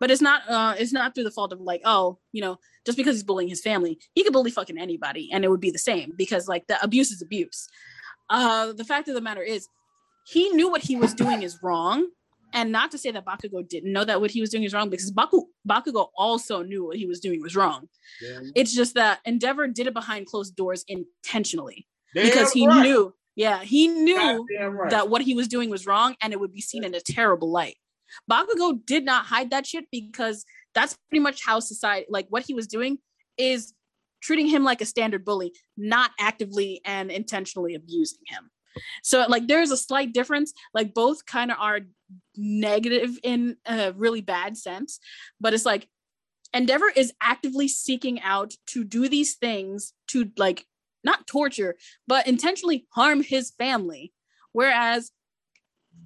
but it's not through the fault of like, oh, you know, just because he's bullying his family. He could bully fucking anybody and it would be the same, because like the abuse is abuse. The fact of the matter is, he knew what he was doing is wrong. And not to say that Bakugo didn't know that what he was doing is wrong, because Bakugo also knew what he was doing was wrong. Damn. It's just that Endeavor did it behind closed doors intentionally. Damn, because he right. knew, yeah, he knew right. that what he was doing was wrong and it would be seen in a terrible light. Bakugo did not hide that shit, because that's pretty much how society, like what he was doing is treating him like a standard bully, not actively and intentionally abusing him. So like there's a slight difference, like both kind of are negative in a really bad sense, but it's like Endeavor is actively seeking out to do these things to like not torture but intentionally harm his family, whereas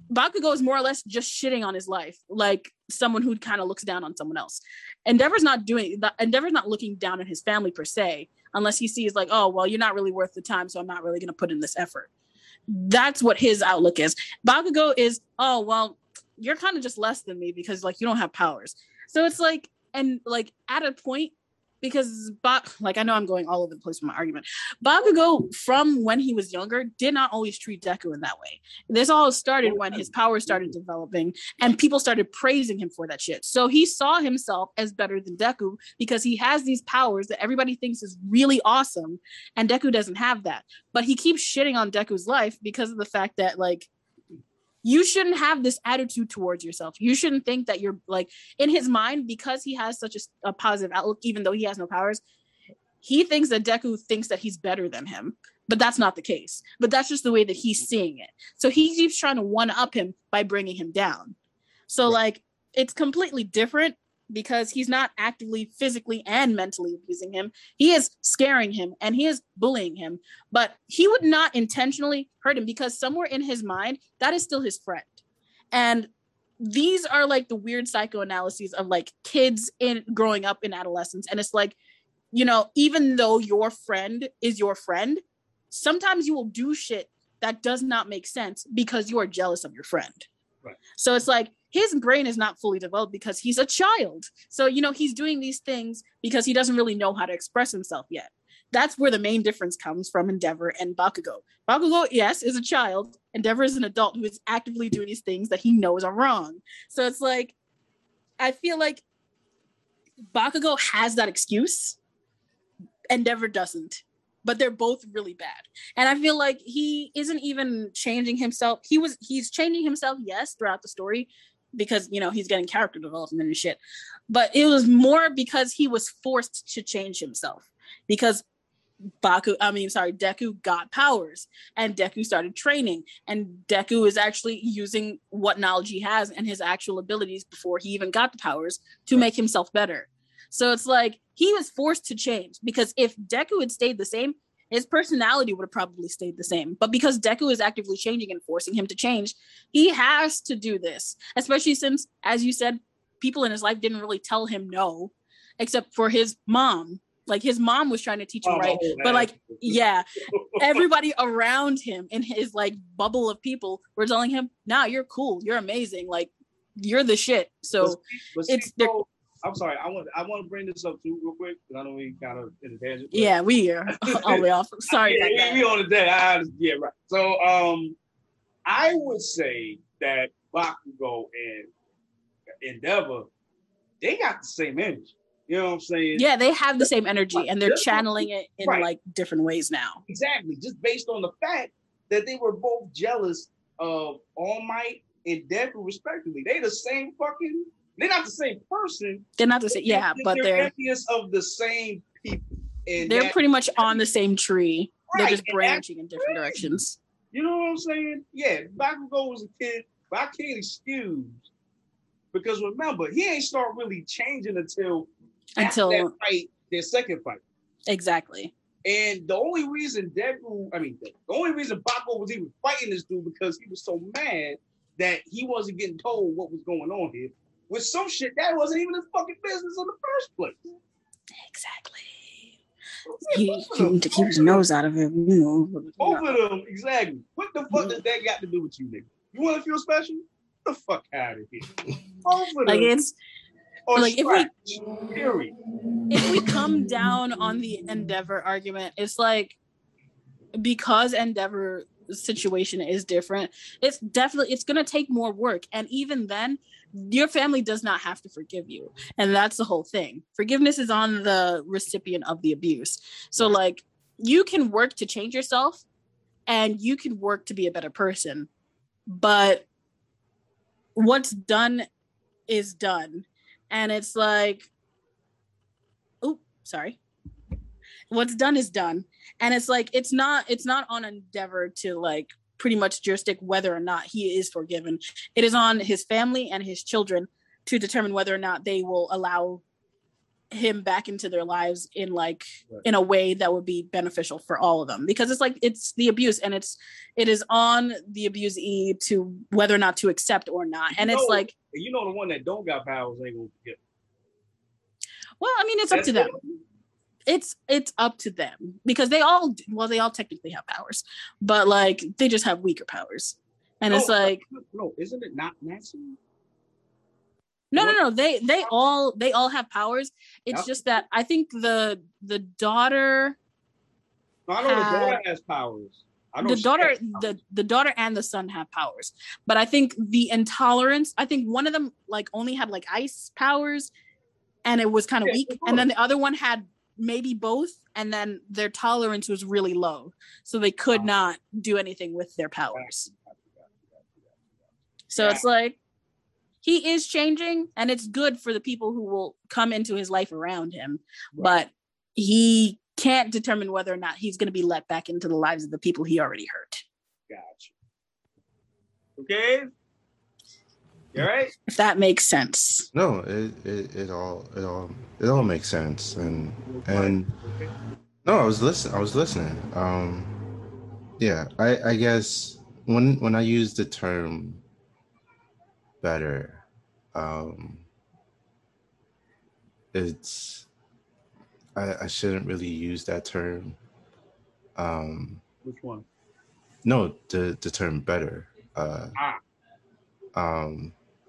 Bakugo is more or less just shitting on his life, like someone who kind of looks down on someone else. Endeavor's not looking down on his family per se, unless he sees like, oh well, you're not really worth the time, so I'm not really going to put in this effort. That's what his outlook is. Bakugo is, oh, well, you're kind of just less than me because, like, you don't have powers. So it's like, and, like, at a point, because, like, I know I'm going all over the place with my argument. Bakugo, from when he was younger, did not always treat Deku in that way. This all started when his powers started developing and people started praising him for that shit. So he saw himself as better than Deku because he has these powers that everybody thinks is really awesome, and Deku doesn't have that. But he keeps shitting on Deku's life because of the fact that, like, you shouldn't have this attitude towards yourself. You shouldn't think that you're like, in his mind, because he has such a positive outlook, even though he has no powers, he thinks that Deku thinks that he's better than him, but that's not the case. But that's just the way that he's seeing it. So he keeps trying to one up him by bringing him down. So like, it's completely different because he's not actively physically and mentally abusing him. He is scaring him and he is bullying him, but he would not intentionally hurt him because somewhere in his mind, that is still his friend. And these are like the weird psychoanalyses of like kids in growing up in adolescence. And it's like, you know, even though your friend is your friend, sometimes you will do shit that does not make sense because you are jealous of your friend. Right. So it's like, his brain is not fully developed because he's a child. So, you know, he's doing these things because he doesn't really know how to express himself yet. That's where the main difference comes from Endeavor and Bakugo. Bakugo, yes, is a child. Endeavor is an adult who is actively doing these things that he knows are wrong. So it's like, I feel like Bakugo has that excuse. Endeavor doesn't. But they're both really bad. And I feel like he isn't even changing himself. He's changing himself, yes, throughout the story, because, you know, he's getting character development and shit. But it was more because he was forced to change himself. Because Deku got powers. And Deku started training. And Deku is actually using what knowledge he has and his actual abilities before he even got the powers to make himself better. So it's like, he was forced to change, because if Deku had stayed the same, his personality would have probably stayed the same. But because Deku is actively changing and forcing him to change, he has to do this. Especially since, as you said, people in his life didn't really tell him no, except for his mom. Like, his mom was trying to teach him, right? Man. But, like, yeah, everybody around him in his, like, bubble of people were telling him, nah, you're cool. You're amazing. Like, you're the shit. So it's... I'm sorry. I want to bring this up too, real quick, because I know we kind of in a tangent. Yeah, we are all way off. Sorry, we on the day. Yeah, right. So, I would say that Bakugo and Endeavor, they got the same energy. You know what I'm saying? Yeah, they have the same energy, and they're channeling it in like different ways now. Exactly, just based on the fact that they were both jealous of All Might and Deku, respectively. They the same fucking. They're not the same person. They're not the same. Yeah, but they're envious of the same people. And they're pretty much on the same tree. Right, they're just branching in different directions. You know what I'm saying? Yeah, Bakugo was a kid, but I can't excuse, because remember, he ain't start really changing until that fight, their second fight. Exactly. And the only reason Bakugo was even fighting this dude, because he was so mad that he wasn't getting told what was going on here, with some shit that wasn't even his fucking business in the first place. Exactly. To keep his nose out of it. Over them, exactly. What the fuck does that got to do with you, nigga? You want to feel special? Get the fuck out of here. Over them. If we come down on the Endeavor argument, it's like, because Endeavor's situation is different, it's going to take more work. And even then, your family does not have to forgive you. And that's the whole thing. Forgiveness is on the recipient of the abuse. So like, you can work to change yourself, and you can work to be a better person. But what's done is done. And it's like, what's done is done. And it's like, it's not on Endeavor to like, pretty much juristic whether or not he is forgiven. It is on his family and his children to determine whether or not they will allow him back into their lives in a way that would be beneficial for all of them. Because it's like, it's the abuse, and it is on the abusee to whether or not to accept or not. And it's like, the one that don't got powers ain't gonna forget. Well, I mean, that's to them. It's up to them, because they all technically have powers, but like, they just have weaker powers. And isn't it not Nancy? No. They all have powers. It's just that I think the daughter. I know the daughter has powers. The daughter and the son have powers, but I think the intolerance. I think one of them like only had like ice powers, and it was kind of weak, and then the other one had maybe both, and then their tolerance was really low, so they could not do anything with their powers. So it's like, he is changing, and it's good for the people who will come into his life around him, but he can't determine whether or not he's going to be let back into the lives of the people he already hurt. Gotcha. Okay? You all right? If that makes sense. No, it all makes sense, and I was listening. I guess when I use the term better, it's I shouldn't really use that term. Which one? No, the term better.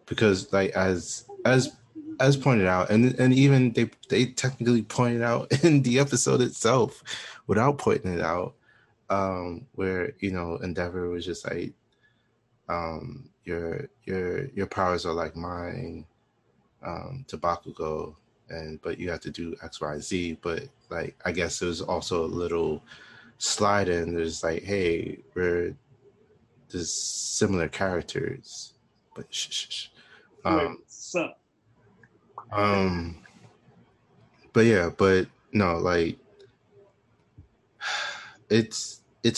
Because like as pointed out, and even they technically pointed out in the episode itself, without pointing it out, where Endeavor was just like, your powers are like mine, to Bakugo, but you have to do X, Y, Z. But like, I guess there's also a little slide in. There's like, hey, we're just similar characters. But it's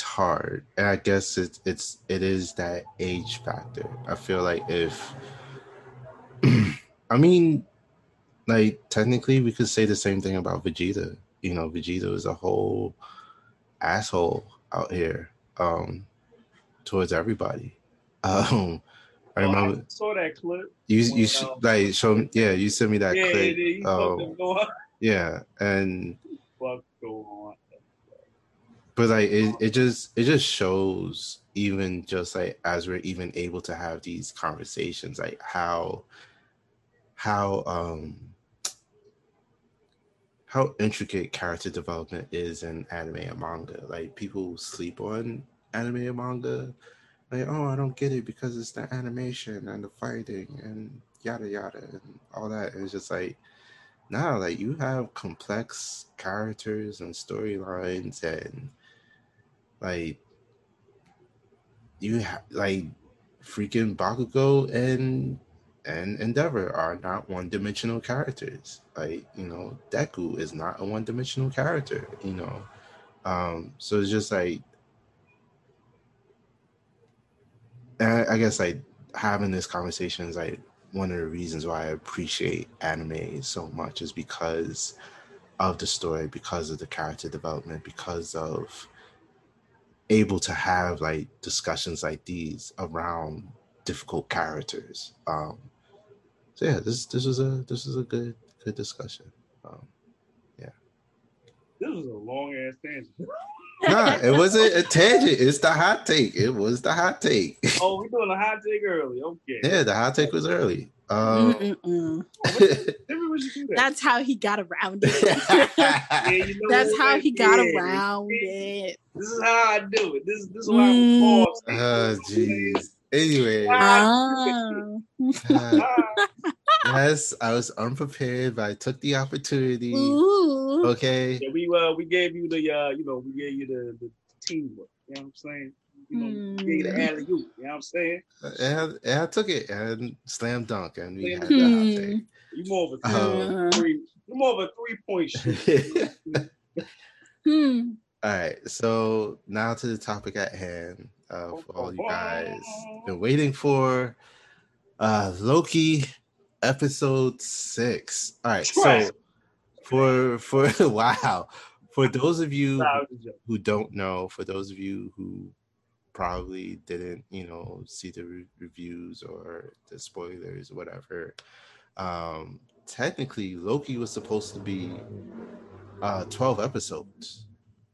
hard, and I guess it is that age factor. I feel like technically we could say the same thing about Vegeta. Vegeta is a whole asshole out here towards everybody. I saw that clip. You sent me that clip. Yeah, and what's going on? But like, it just shows, even just like as we're even able to have these conversations, like how how intricate character development is in anime and manga. Like, people sleep on anime and manga. Like, oh, I don't get it because it's the animation and the fighting and yada yada and all that. And it's just like, nah, like, you have complex characters and storylines, and like, you have, like, freaking Bakugo and Endeavor are not one-dimensional characters. Like, you know, Deku is not a one-dimensional character, you know. So it's just like, I guess, like, having this conversation is like one of the reasons why I appreciate anime so much, is because of the story, because of the character development, because of able to have like discussions like these around difficult characters. So yeah, this was a good discussion. Yeah. This was a long ass tangent. Nah, it wasn't a tangent. It's the hot take. It was the hot take. Oh, we're doing a hot take early. Okay. Yeah, the hot take was early. That's how he got around it. Yeah, you know, that's how he got around it. This is how I do it. This is why I'm forced. Oh, jeez. Anyway. Yes, I was unprepared, but I took the opportunity. Ooh. Okay. Yeah, we gave you the we gave you the teamwork. You know what I'm saying? You know, we gave you the alley-oop. You know what I'm saying? And I took it and slam dunk, and we had the hot take. You more of a three-point shoot. All right, so now to the topic at hand. For all you guys been waiting for, Loki episode 6. All right, so for those of you who don't know, for those of you who probably didn't, you know, see the reviews or the spoilers or whatever, technically Loki was supposed to be 12 episodes.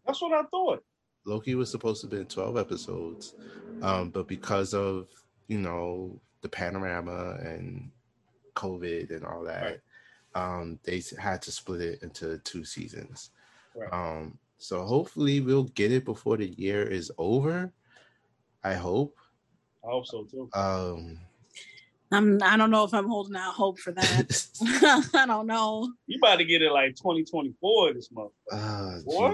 That's what I thought. Loki was supposed to be in 12 episodes, but because of, you know, the panorama and COVID and all that, they had to split it into 2 seasons. Right. So hopefully we'll get it before the year is over. I hope. I hope so too. I don't know if I'm holding out hope for that. I don't know. You about to get it like 2024 this month. What?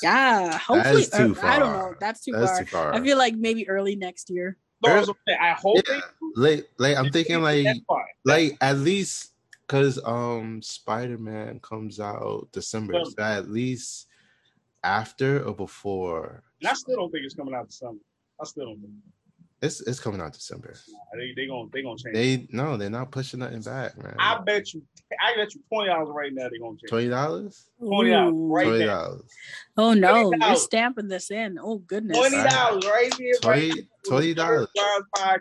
Yeah, hopefully. I don't know. That's too far. I feel like maybe early next year. I hope. Yeah. Late. I'm thinking like at least, because Spider-Man comes out December. So at least after or before. And I still don't think it's coming out December. I still don't think. It's coming out December. Nah, they gonna change. They're not pushing nothing back, man. I bet you $20 right now they're gonna change. $20? $20 right now. $20. Oh no, $20. You're stamping this in. Oh goodness. $20 right here. $20. Podcast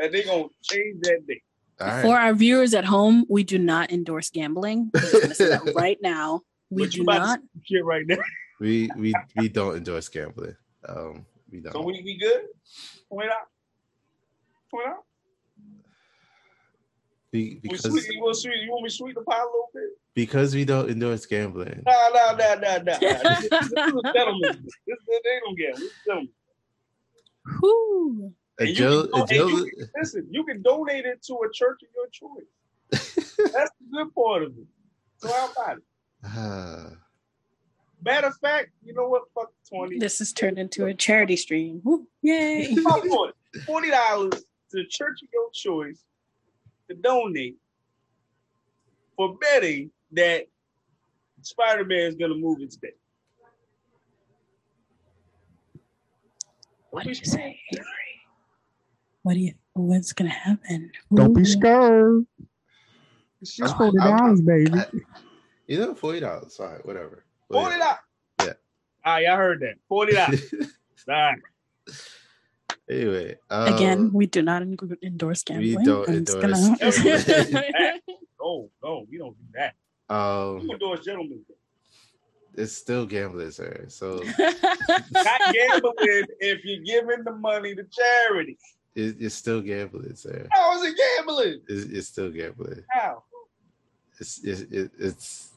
that they're gonna change that day. Right. For our viewers at home, we do not endorse gambling. We're gonna say that right now. We do not. Shit right now. We don't endorse gambling. We don't. So we good? Point out. You want me to sweeten the pot a little bit? Because we don't endorse gambling. Nah. This is a gentleman. They don't get it. Whoo. Listen, you can donate it to a church of your choice. That's the good part of it. So how about it? Matter of fact, you know what? Fuck 20. This has turned into a charity stream. Woo. Yay. $40 to the church of your choice to donate for betting that Spider-Man is going to move its day. What did you say, Avery? What's going to happen? Don't be scared. It's just $40, baby. You know, $40. All right, whatever. $40. Yeah. All right, I heard that. $40. All right. Anyway. Again, we do not endorse gambling. We don't endorse gambling. No, we don't do that. We endorse gentlemen. It's still gambling, sir. So not gambling if you're giving the money to charity. It's still gambling, sir. How is it gambling? It's still gambling. How? It's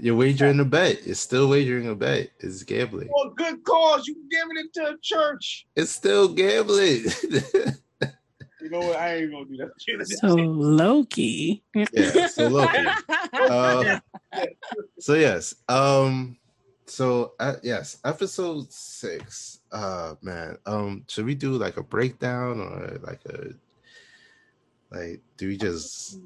You're wagering a bet. It's still wagering a bet. It's gambling. For a good cause, you giving it to a church. It's still gambling. You know what? I ain't gonna do that. So Loki. Yeah. So Loki. So yes. So yes. Episode 6. Man. Should we do like a breakdown or like a do we just?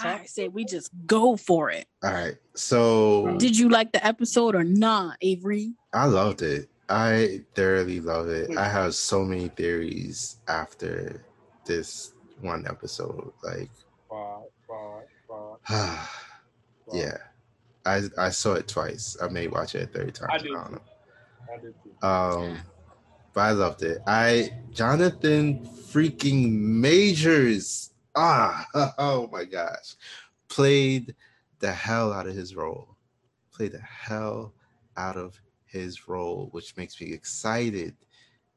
I said we just go for it. All right. So did you like the episode or not, Avery? I loved it. I thoroughly love it. I have so many theories after this one episode. Like yeah. I saw it twice. I may watch it a third time. I did too. But I loved it. Jonathan freaking Majors. Oh my gosh. Played the hell out of his role. Which makes me excited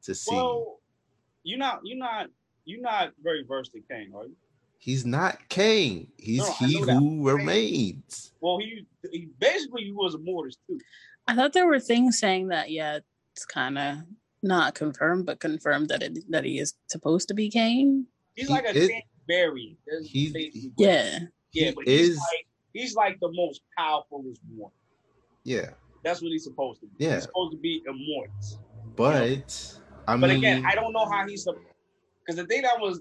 to see. Well, you're not very versed in Kang, are you? He's not Kang. He who remains. Well, he basically was a mortist too. I thought there were things saying that, yeah, it's kind of not confirmed, but confirmed that he is supposed to be Kang. He's like a Barry. He's like the most powerfulest one. Yeah, that's what he's supposed to be. Yeah. He's supposed to be immortal. But you know? But again, I don't know how he's, because the thing that was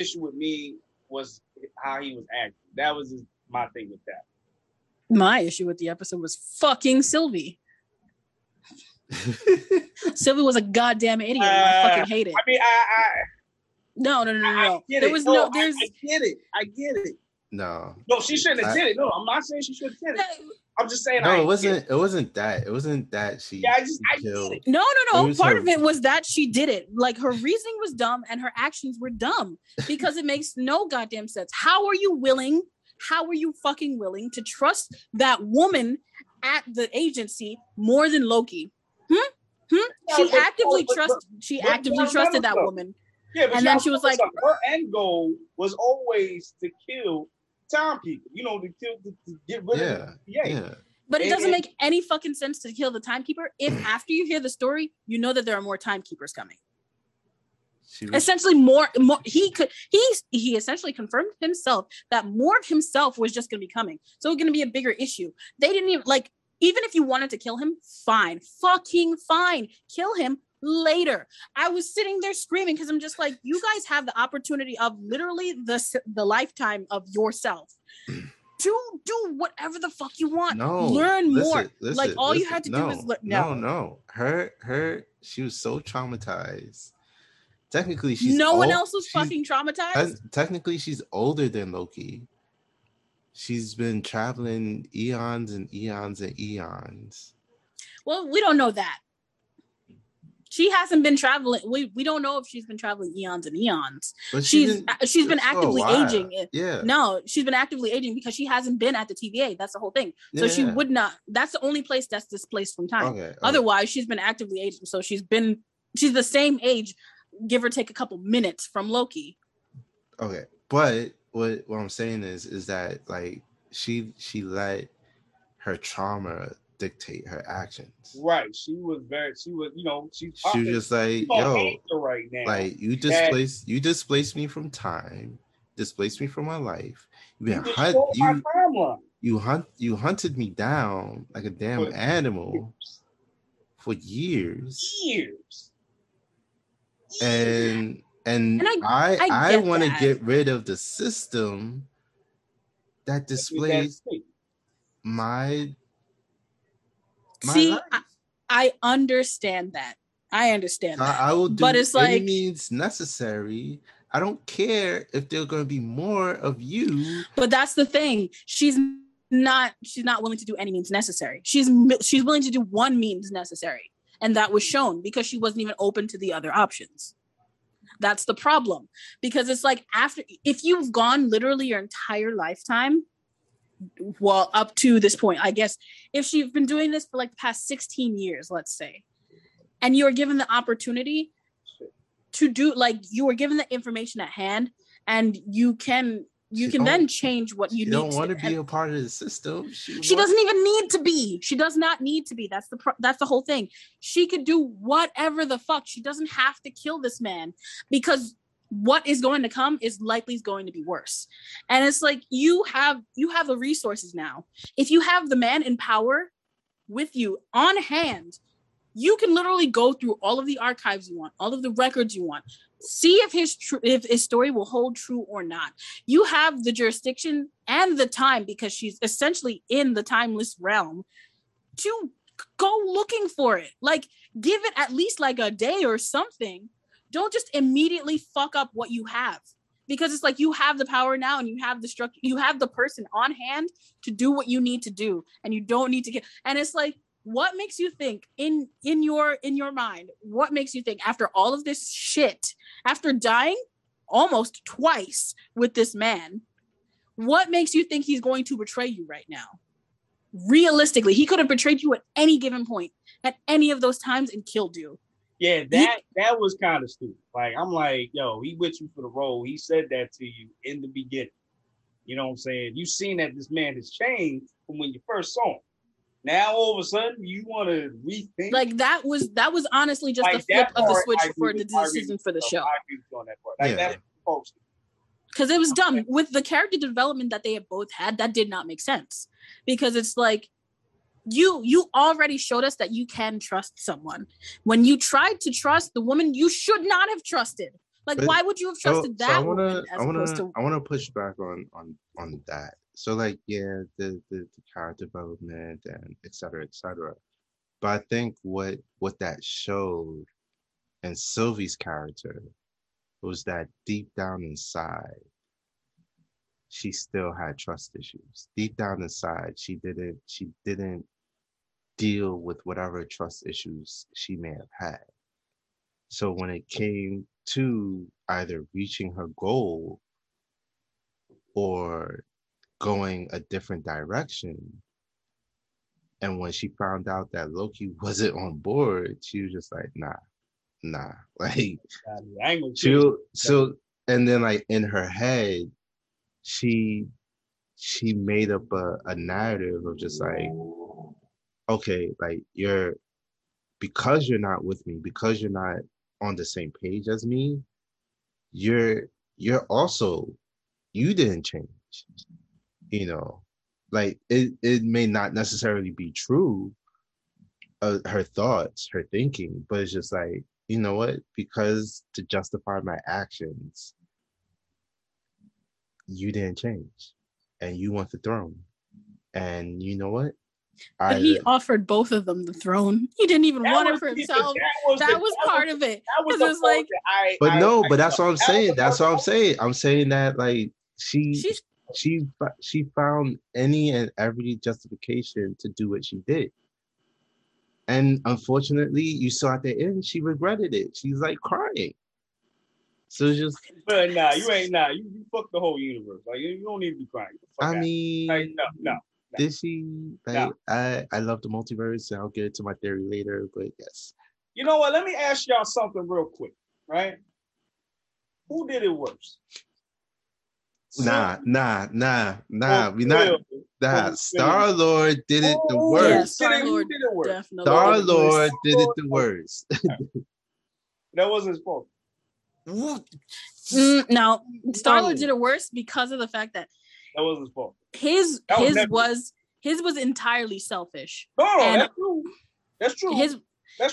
issue with me was how he was acting. That was my thing with that. My issue with the episode was fucking Sylvie. Sylvie was a goddamn idiot. I fucking hate it. I mean, No. I get it. No, she shouldn't have did it. No, I'm not saying she should have did it. I'm just saying. No, it wasn't that. It wasn't that she. Yeah, I get it. No. Part of it was that she did it. Like, her reasoning was dumb and her actions were dumb because it makes no goddamn sense. How are you fucking willing to trust that woman at the agency more than Loki? She actively trusted that woman. Yeah, but then she was like, her end goal was always to kill town people, to get rid of them. Yeah. But it doesn't make any fucking sense to kill the timekeeper if after you hear the story, you know that there are more timekeepers coming. Essentially, more he essentially confirmed himself that more of himself was just going to be coming. So it's going to be a bigger issue. They didn't even, even if you wanted to kill him, fine. Kill him later. I was sitting there screaming because I'm just like, you guys have the opportunity of literally the lifetime of yourself to do whatever the fuck you want. No, learn more. You had to do is learn. No. Her. She was so traumatized. Technically, she's one else was fucking traumatized. Technically, she's older than Loki. She's been traveling eons. Well, we don't know that. She hasn't been traveling. We don't know if she's been traveling eons and eons. But she's been actively aging. Yeah. No, she's been actively aging because she hasn't been at the TVA. That's the whole thing. So she would not. That's the only place that's displaced from time. Okay. Otherwise, she's been actively aging. So she's the same age, give or take a couple minutes from Loki. Okay, but what I'm saying is that she let her trauma dictate her actions. Right. She was just like, yo, right now, you displaced me from time, displaced me from my life. You hunted me down like a damn animal for years. And I want to get rid of the system that displays my life. I understand that. I will do any means necessary. I don't care if there are going to be more of you. But that's the thing. She's not willing to do any means necessary. She's willing to do one means necessary. And that was shown because she wasn't even open to the other options. That's the problem. Because it's like, if you've gone literally your entire lifetime, well, up to this point, I guess, if she's been doing this for the past 16 years, let's say, and you are given the opportunity to do, you were given the information at hand, and you can you can then change what you need. You don't want to be a part of the system. She doesn't even need to be. She does not need to be. That's the whole thing. She could do whatever the fuck. She doesn't have to kill this man, because what is going to come is likely going to be worse. And it's like, you have the resources now. If you have the man in power with you on hand, you can literally go through all of the archives you want, all of the records you want, see if his story will hold true or not. You have the jurisdiction and the time, because she's essentially in the timeless realm, to go looking for it. Like, give it at least like a day or something. Don't just immediately fuck up what you have, because it's like, you have the power now, and you have the structure, you have the person on hand to do what you need to do, and you don't need to get. And it's like, what makes you think in your mind? What makes you think, after all of this shit, after dying almost twice with this man, what makes you think he's going to betray you right now? Realistically, he could have betrayed you at any given point, at any of those times, and killed you. Yeah, that was kind of stupid. Like, I'm like, yo, he with you for the role. He said that to you in the beginning. You know what I'm saying? You've seen that this man has changed from when you first saw him. Now all of a sudden you want to rethink. Like, that was honestly just like a flip of the switch for the decision for the show. I agree on that part. Like, yeah. Because it was dumb. With the character development that they had both had, that did not make sense. Because it's like, You already showed us that you can trust someone. When you tried to trust the woman, you should not have trusted. Like, but why would you have trusted that woman? I want to push back on that. So, like, yeah, the character development and et cetera, but I think what that showed in Sylvie's character was that deep down inside, she still had trust issues. Deep down inside, she didn't deal with whatever trust issues she may have had. So when it came to either reaching her goal or going a different direction, and when she found out that Loki wasn't on board, she was just like, nah. Like, and then, like, in her head, she made up a narrative of just like, okay, like, because you're not with me, because you're not on the same page as me, you're also, you didn't change, you know, like, it may not necessarily be true, her thoughts, her thinking, but it's just like, you know what, because to justify my actions, you didn't change, and you want the throne, and you know what? But he offered both of them the throne. He didn't even want it for himself. That was part of it. Because it was like, but that's what I'm saying. That's what I'm saying. I'm saying that, like, she found any and every justification to do what she did, and unfortunately, you saw at the end she regretted it. She's like crying. So it's just, but you fucked the whole universe. Like, you don't need to be crying. I mean, like, no. Did she? Like, no. I love the multiverse, and I'll get into my theory later. But yes, you know what? Let me ask y'all something real quick, right? Who did it worse? Nah. We not. Nah, Star-Lord did it the worst. Yeah, Star-Lord did it the worst. That wasn't his fault. No, Star-Lord did it worse because of the fact that wasn't his fault. His was entirely selfish. No, that's true. His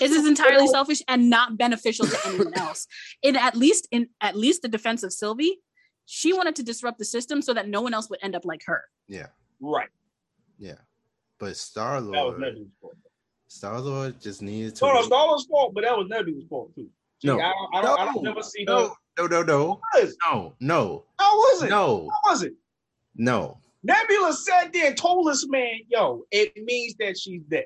is entirely selfish and not beneficial to anyone else. At least the defense of Sylvie, she wanted to disrupt the system so that no one else would end up like her. Yeah. Right. Yeah. But Star-Lord just needed to. No, Star-Lord's fault, but that was Nebula's fault too. No, I don't never see her. No. How was it? No. How was it? No. Nebula sat there and told this man, yo, it means that she's dead.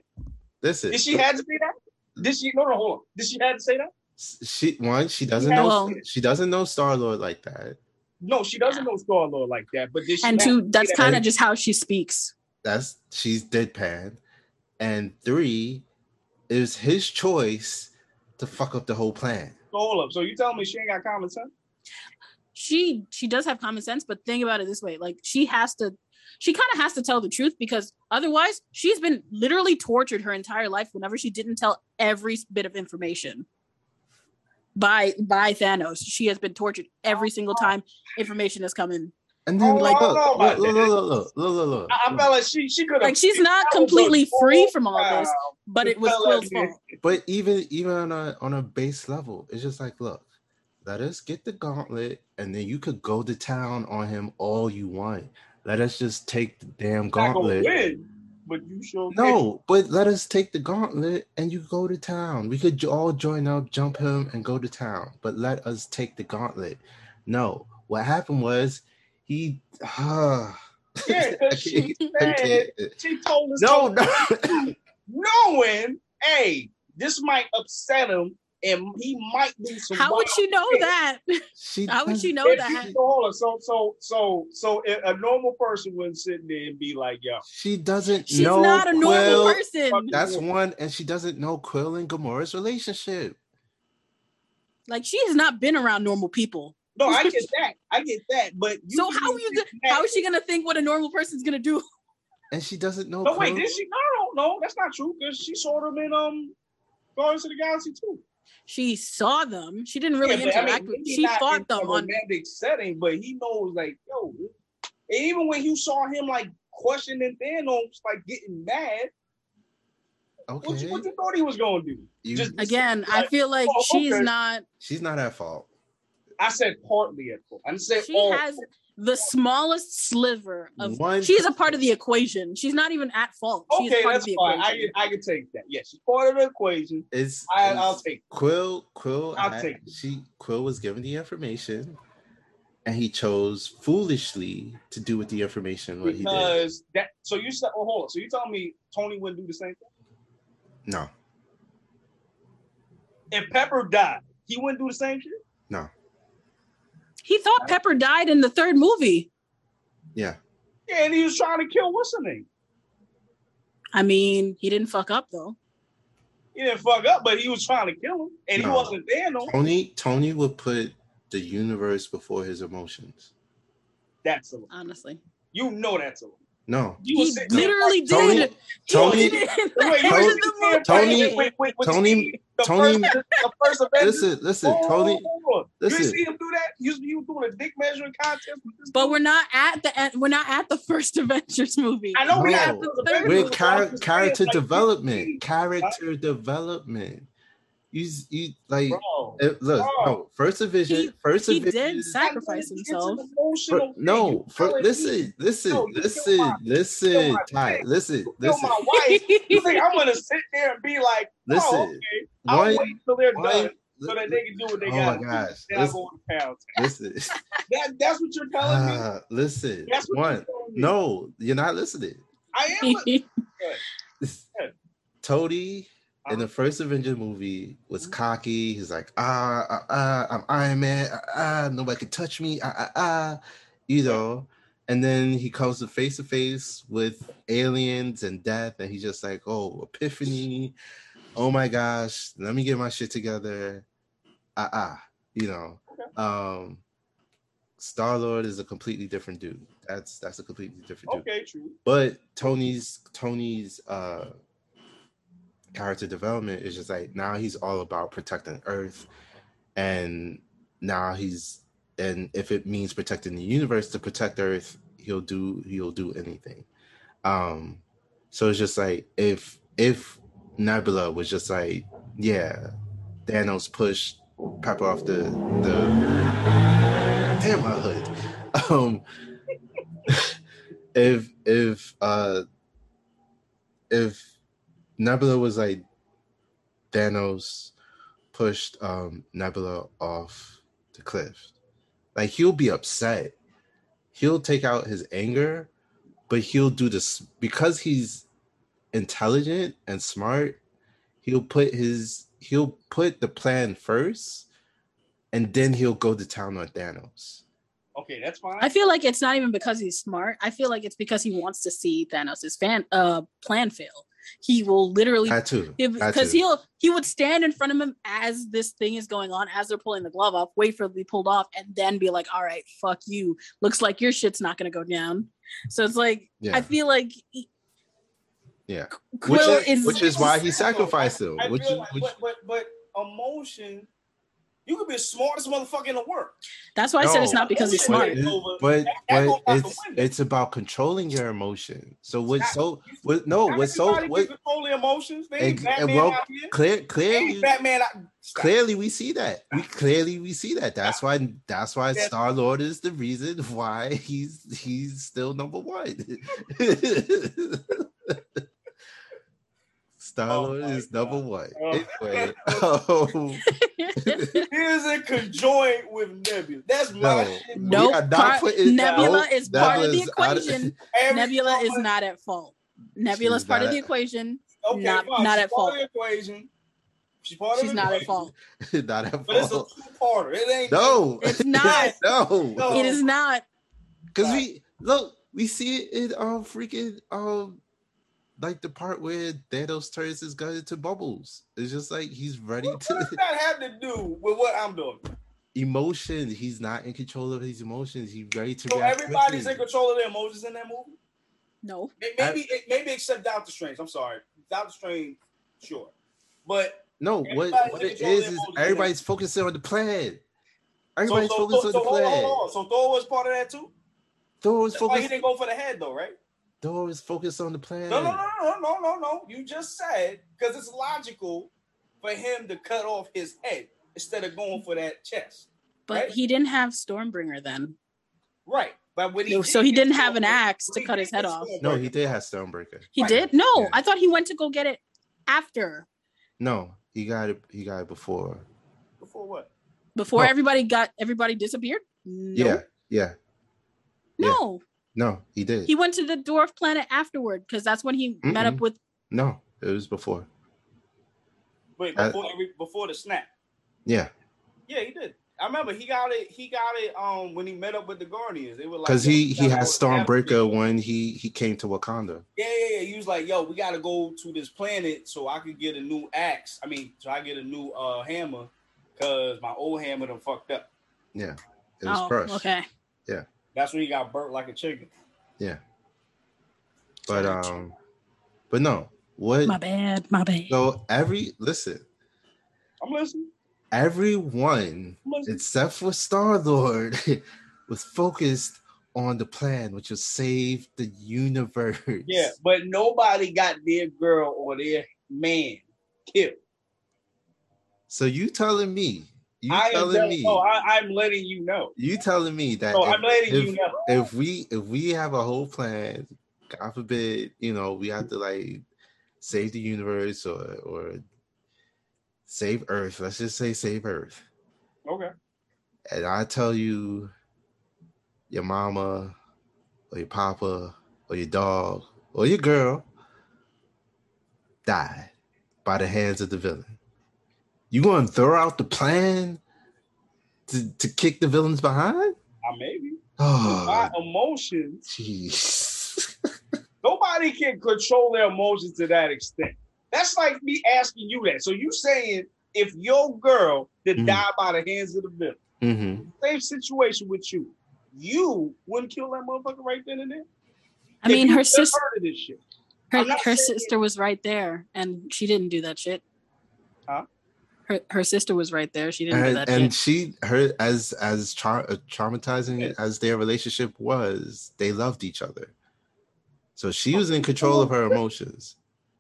Listen. Did she have to say that? Did she? No, hold on. Did she have to say that? She doesn't know Star-Lord like that. No, she doesn't know Star-Lord like that. But did she? And two, that's kind of just how she speaks. She's deadpan. And three, it was his choice to fuck up the whole plan. So hold up. So you telling me she ain't got common sense? she does have common sense, but think about it this way. Like, she kind of has to tell the truth, because otherwise she's been literally tortured her entire life whenever she didn't tell every bit of information by Thanos. She has been tortured every single time information has come in. And then, look. I felt like she could have. Like, she's not completely free from all of this, but it was Quill's fault. But even on a base level, it's just like, look, let us get the gauntlet, and then you could go to town on him all you want. Let us just take the damn gauntlet. But let us take the gauntlet and you go to town. We could all join up, jump him, and go to town. But let us take the gauntlet. No, what happened was. Because she said, she told us knowing, hey, this might upset him and he might do some. How would you know that? How would you know that? So a normal person wouldn't sit there and be like, yo. She doesn't know. She's not a normal person. That's one, and she doesn't know Quill and Gamora's relationship. Like, she has not been around normal people. No, I get that. But so how is she gonna think what a normal person's gonna do? And she doesn't know. No, wait, did she? No, that's not true. Because she saw them in Guardians of the Galaxy 2. She saw them. She didn't really interact with. She fought them on a romantic setting, but he knows, like, yo. And even when you saw him like questioning Thanos, like getting mad. Okay. What you thought he was gonna do? I feel like she's not. She's not at fault. I said partly at fault. I said she has the smallest sliver of. She's a part of the equation. She's not even at fault. She's part of the equation. I can take that. Yes, she's part of the equation. I'll take Quill. Quill was given the information, and he chose foolishly to do with the information what he did. So you said, hold on. So you telling me Tony wouldn't do the same thing? No. If Pepper died, he wouldn't do the same shit? No. He thought Pepper died in the third movie. Yeah. Yeah, and he was trying to kill what's her name? I mean, he didn't fuck up, though. He didn't fuck up, but he was trying to kill him, and he wasn't there, no. Tony would put the universe before his emotions. That's a lie. Honestly. You know that's a lie. No. He literally did. Tony. Listen, Tony. Listen. You see him do that? You doing a dick measuring contest? But we're not at the end. We're not at the first Avengers movie. I know we're at the third. We're character development. Character development. You like, look. No, First Division. He did sacrifice himself. Listen. My wife. You think I'm gonna sit there and be like, okay, I'll wait till they're done so that they can do what they got to do. Then I'll go to town. Listen, that's what you're telling me. Listen, no, you're not listening. I am listening. Tony. In the first Avengers movie, was cocky. He's like, I'm Iron Man. Nobody can touch me. You know. And then he comes to face with aliens and death, and he's just like, oh, epiphany. Oh my gosh, let me get my shit together. You know. Star-Lord is a completely different dude. That's a completely different dude. Okay, true. But Tony's character development is just like, now he's all about protecting Earth, and if it means protecting the universe to protect Earth, he'll do anything. So it's just like, if Nebula was just like, yeah, Thanos pushed Pepper off the damn my hood. If Nebula was like, Thanos pushed Nebula off the cliff. Like, he'll be upset. He'll take out his anger, but he'll do this because he's intelligent and smart. He'll put the plan first, and then he'll go to town on Thanos. Okay, that's fine. I feel like it's not even because he's smart. I feel like it's because he wants to see Thanos' plan fail. He will literally because he would stand in front of him as this thing is going on, as they're pulling the glove off, wait for it to be pulled off, and then be like, all right, fuck you. Looks like your shit's not gonna go down. So it's like I feel like Quill which is why he sacrificed him. But emotion, you could be the smartest motherfucker in the world. That's why I said it's not because he's smart. But it's about controlling your emotion. So what's controlling emotions? They ain't Batman out here. Clearly we see that. We see that. That's why Star-Lord is the reason why he's still number one. Star-Lord is number one. Anyway, isn't conjoined with Nebula. That's my shit. Nebula is part of the equation. Nebula is not at fault. Nebula is part of the equation. Okay, not at fault. She's not at fault. Not at fault. But it's a two-parter. It ain't. No, it's not. No, it is not. Because we see it in freaking like the part where Thanos turns his gun into bubbles. It's just like he's ready to. What does that have to do with what I'm doing? Emotion. He's not in control of his emotions. He's ready to. So everybody's in control of their emotions in that movie? No. Maybe except Doctor Strange. I'm sorry, Doctor Strange. Sure, but no. What it is everybody's focusing on the plan. Everybody's focused on the plan. So Thor was part of that too. Thor was focused. He didn't go for the head though, right? Thor is focused on the plan. No. You just said, because it's logical for him to cut off his head instead of going for that chest. But he didn't have Stormbringer then. Right. But he didn't have an axe to cut his head off. No, he did have Stormbreaker. He did? No, yeah. I thought he went to go get it after. No, he got it before. Before what? Before everybody disappeared? No. Yeah. No. Yeah. No, he did. He went to the dwarf planet afterward because that's when he met up with. No, it was before. Wait, before the snap. Yeah. Yeah, he did. I remember he got it when he met up with the Guardians. They were like, because he had Stormbreaker when he came to Wakanda. Yeah. He was like, yo, we gotta go to this planet so I could get a new axe. I mean, so I get a new hammer because my old hammer done fucked up. Yeah. It was crushed. Okay. Yeah. That's when he got burnt like a chicken. Yeah. But no. What? My bad. So I'm listening. Everyone except for Star-Lord was focused on the plan, which was save the universe. Yeah, but nobody got their girl or their man killed. So you telling me? I'm letting you know. You telling me that? No, I'm letting you know. If we have a whole plan, God forbid, we have to like save the universe or save Earth. Let's just say save Earth. Okay. And I tell you, your mama or your papa or your dog or your girl died by the hands of the villain. You gonna throw out the plan to kick the villains behind? Maybe. My emotions. Jeez. Nobody can control their emotions to that extent. That's like me asking you that. So you saying if your girl did die by the hands of the villain, same situation with you, you wouldn't kill that motherfucker right then and there. I mean, her sister. Her sister was right there, and she didn't do that shit. Huh? Her sister was right there. She didn't do that. And traumatizing as their relationship was, they loved each other. So she was in control of her emotions.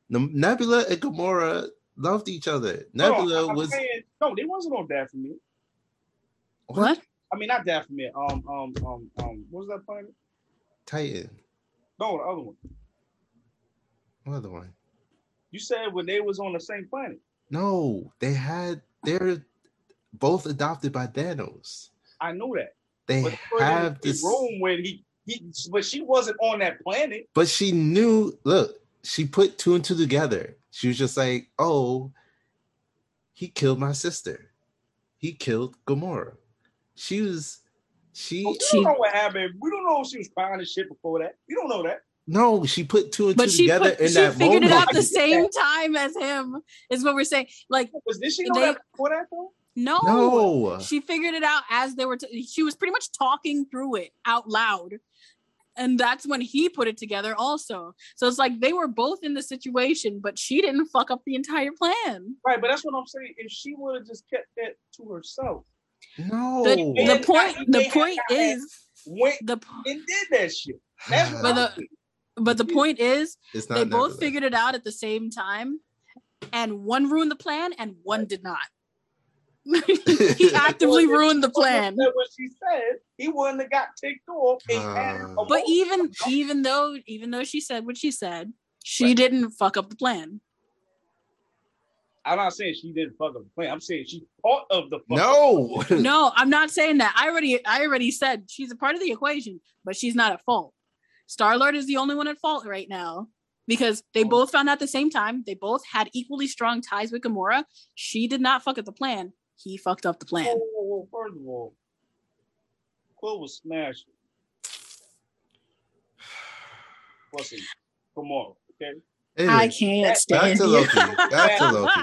Nebula and Gamora loved each other. Nebula was they wasn't on Daphne. What? I mean, not Daphne. What was that planet? Titan. No, the other one. What other one? You said when they was on the same planet. No, they're both adopted by Thanos. I know that. They have this room where but she wasn't on that planet. But she knew, look, she put two and two together. She was just like, oh, he killed my sister. He killed Gamora. She was, she. We don't know what happened. We don't know if she was crying and shit before that. We don't know that. No, she put two and two together in that moment. She figured it out the same time as him, is what we're saying. Like, did she know that before that though? No, she figured it out as they were. She was pretty much talking through it out loud, and that's when he put it together also. So it's like they were both in the situation, but she didn't fuck up the entire plan. Right, but that's what I'm saying. If she would have just kept that to herself, no. The point is, they did that shit. But the point is, they both figured it out at the same time, and one ruined the plan and one did not. He actively ruined the plan. What she said, he wouldn't have got ticked off. But even though she said what she said, she didn't fuck up the plan. I'm not saying she didn't fuck up the plan. I'm saying she part of the fuck up. No, I'm not saying that. I already said she's a part of the equation, but she's not at fault. Star-Lord is the only one at fault right now because they both found out at the same time. They both had equally strong ties with Gamora. She did not fuck up the plan. He fucked up the plan. Whoa. First of all, Quill was smashed. What's it? Gamora, okay? I can't stand you. Back to Loki.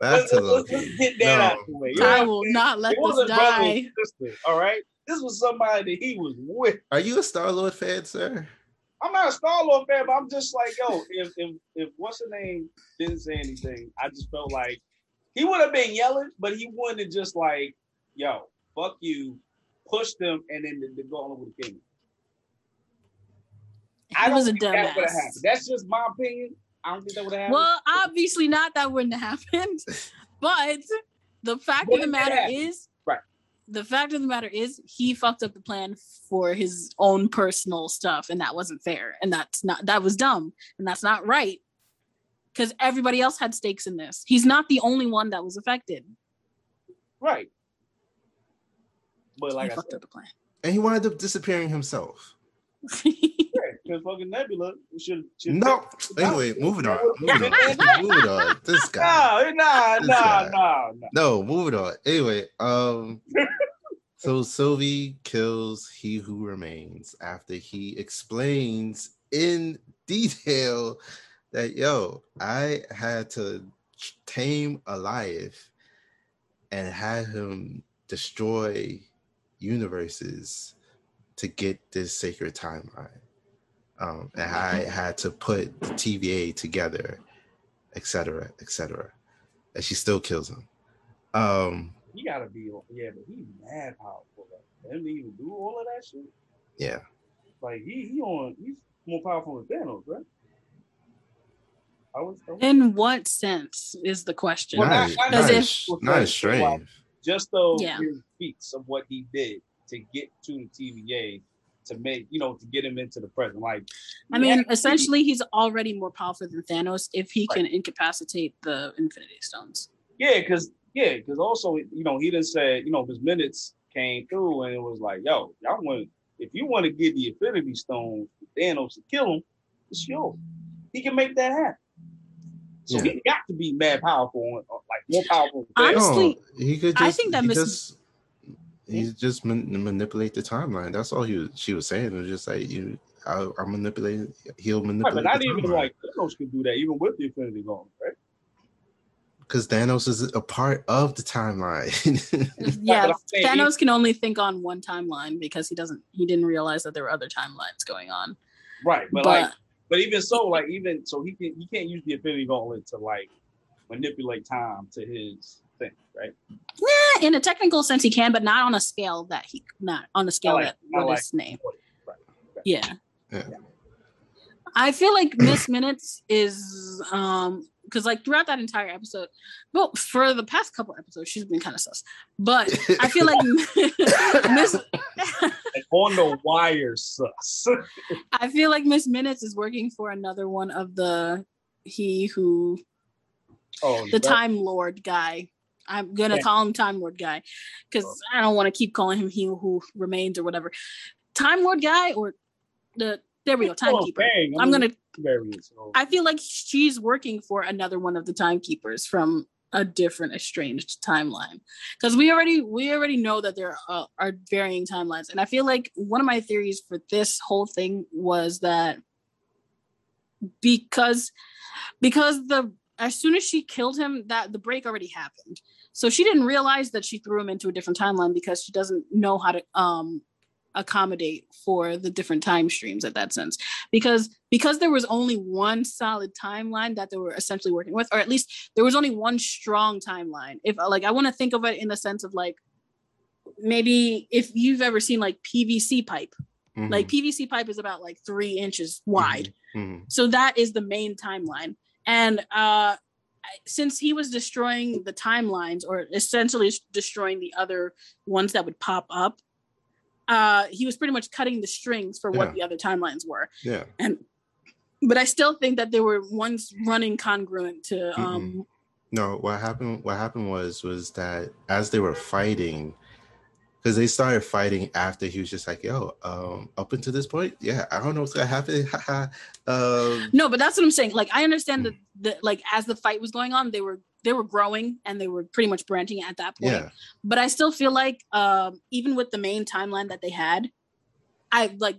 Let's get that out of the way. I will not let this die. Sister, all right? This was somebody that he was with. Are you a Star-Lord fan, sir? I'm not a Star-Lord fan, but I'm just like, yo, if what's her name didn't say anything, I just felt like he would have been yelling, but he wouldn't have just like, yo, fuck you, push them, and then they go all over the kingdom. I don't think that would have happened. That's just my opinion. I don't think that would have happened. Well, obviously not. That wouldn't have happened. But the fact of the matter is, he fucked up the plan for his own personal stuff, and that wasn't fair, and that was dumb, and that's not right, because everybody else had stakes in this. He's not the only one that was affected. Right. But like he fucked up the plan, and he wound up disappearing himself. Because fucking Nebula should no. Anyway, moving on. This guy. No. No, moving on. Anyway, so Sylvie kills He Who Remains after he explains in detail that I had to tame a Goliath and had him destroy universes to get this sacred timeline. And I had to put the TVA together, etc. And she still kills him. You gotta be, but he's mad powerful. Like, didn't even do all of that shit. Yeah. Like he's more powerful than Thanos, right? In what sense is the question? Not strange. Like, just though his feats of what he did to get to the TVA. To make to get him into the present, like essentially, he's already more powerful than Thanos if he can incapacitate the Infinity Stones. Yeah, because also he done said his minutes came through and it was like, if you want to get the Infinity Stones, Thanos to kill him, it's yours. He can make that happen. So he got to be mad powerful, like more powerful. Honestly, He's just manipulate the timeline. That's all she was saying. It was just like, I manipulated. He'll manipulate. But not even like Thanos can do that, even with the Infinity Gauntlet, right? Because Thanos is a part of the timeline. Yeah, Thanos can only think on one timeline because he didn't realize that there were other timelines going on. Right, but even so, like even so, he can't use the Infinity Gauntlet to like manipulate time to his. Thing, right? Yeah, in a technical sense he can, but not on a scale that his name. Right. Yeah. I feel like Miss Minutes is because like throughout that entire episode, well, for the past couple episodes, she's been kind of sus. But I feel like on the wire sus. I feel like Miss Minutes is working for another one of the Time Lord guy. I'm going to call him Time Lord guy because I don't want to keep calling him He Who Remains or whatever. Time Lord guy or Timekeeper. I feel like she's working for another one of the Timekeepers from a different estranged timeline because we already know that there are varying timelines. And I feel like one of my theories for this whole thing was that because the as soon as she killed him, that the break already happened. So she didn't realize that she threw him into a different timeline because she doesn't know how to accommodate for the different time streams at that sense. Because there was only one solid timeline that they were essentially working with, or at least there was only one strong timeline. If like, I want to think of it in the sense of like, maybe if you've ever seen like PVC pipe, mm-hmm. like PVC pipe is about like 3 inches wide. Mm-hmm. So that is the main timeline. And since he was destroying the timelines, or essentially destroying the other ones that would pop up, he was pretty much cutting the strings for what the other timelines were. Yeah. But I still think that they were once running congruent to. No, what happened was that as they were fighting, because they started fighting after he was just like, yo, up until this point, yeah, I don't know what's gonna happen. No, but that's what I'm saying. Like, I understand that like as the fight was going on, they were growing and they were pretty much branching at that point. Yeah. But I still feel like even with the main timeline that they had, that's what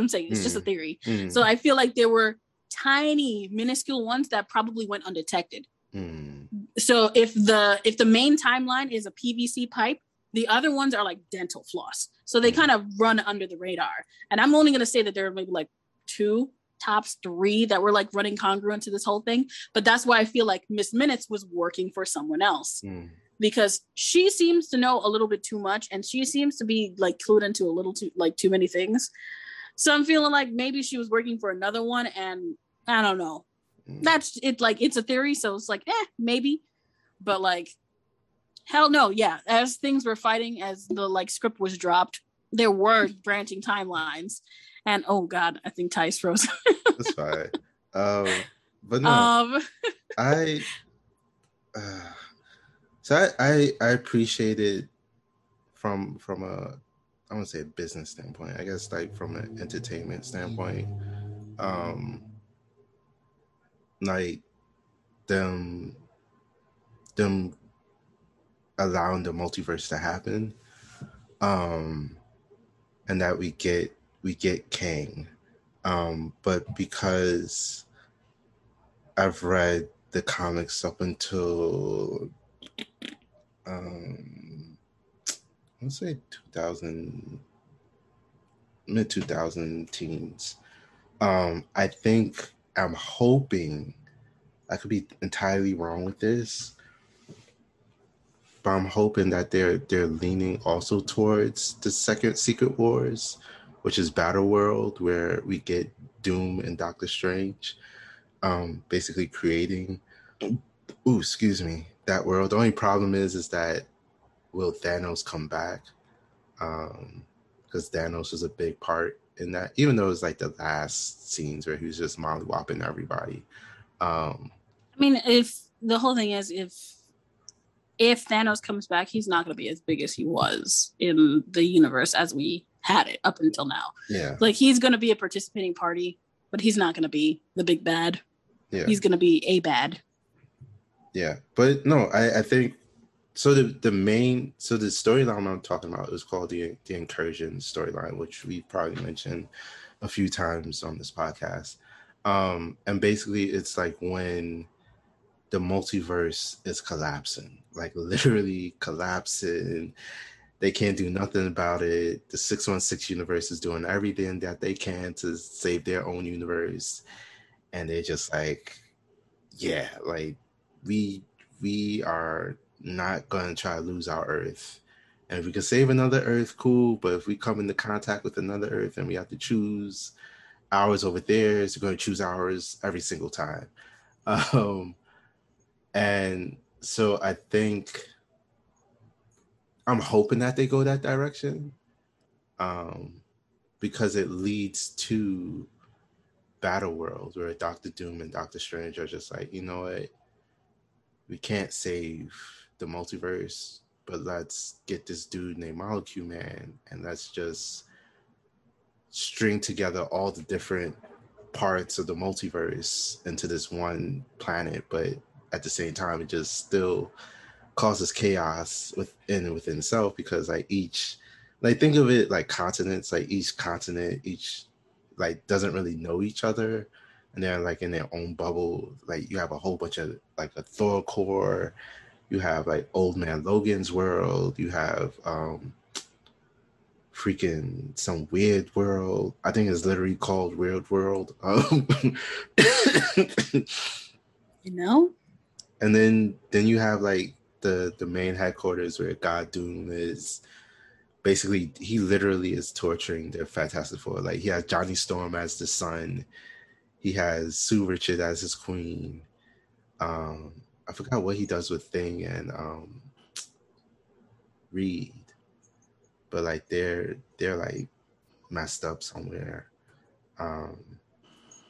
I'm saying. It's just a theory. So I feel like there were tiny, minuscule ones that probably went undetected. So if the main timeline is a PVC pipe, the other ones are like dental floss. So they kind of run under the radar. And I'm only going to say that there are maybe like 2, tops 3 that were like running congruent to this whole thing. But that's why I feel like Miss Minutes was working for someone else, because she seems to know a little bit too much, and she seems to be like clued into a little too, like, too many things. So I'm feeling like maybe she was working for another one, and I don't know. That's it. Like, it's a theory. So it's like, maybe, but like, hell no. Yeah. As things were fighting, as the like script was dropped, there were branching timelines. And oh God, I think Ty's frozen. That's fine. But no, I appreciated from a, I wouldn't say a business standpoint, I guess like from an entertainment standpoint, like them allowing the multiverse to happen, and that we get Kang, but because I've read the comics up until let's say 2000, mid 2000 teens, I think I'm hoping, I could be entirely wrong with this, but I'm hoping that they're leaning also towards the second Secret Wars, which is Battle World, where we get Doom and Doctor Strange, basically creating, that world. The only problem is that will Thanos come back? Because Thanos was a big part in that, even though it was like the last scenes where he was just mollywopping everybody. I mean, if the whole thing is if Thanos comes back, he's not going to be as big as he was in the universe as we had it up until now. Yeah. Like, he's going to be a participating party, but he's not going to be the big bad. Yeah. He's going to be a bad. Yeah. But no, I think, so the storyline I'm talking about is called the Incursion storyline, which we probably mentioned a few times on this podcast. And basically it's like when the multiverse is collapsing, like literally collapsing. They can't do nothing about it. The 616 universe is doing everything that they can to save their own universe. And they're just like, yeah, like we are not going to try to lose our Earth. And if we can save another Earth, cool. But if we come into contact with another Earth and we have to choose ours over theirs, we're going to choose ours every single time. And so I think, I'm hoping that they go that direction, because it leads to Battle World, where Doctor Doom and Doctor Strange are just like, you know what, we can't save the multiverse, but let's get this dude named Molecule Man, and let's just string together all the different parts of the multiverse into this one planet, but at the same time, it just still causes chaos within itself, because like each, like think of it like continents, like each continent doesn't really know each other, and they're like in their own bubble. Like you have a whole bunch of like a Thor core, you have like Old Man Logan's world, you have freaking some weird world. I think it's literally called Weird World. You know. And then you have like the main headquarters where God Doom is. Basically, he literally is torturing the Fantastic Four. Like, he has Johnny Storm as the son. He has Sue Richard as his queen. I forgot what he does with Thing and Reed. But, like, they're like, messed up somewhere. But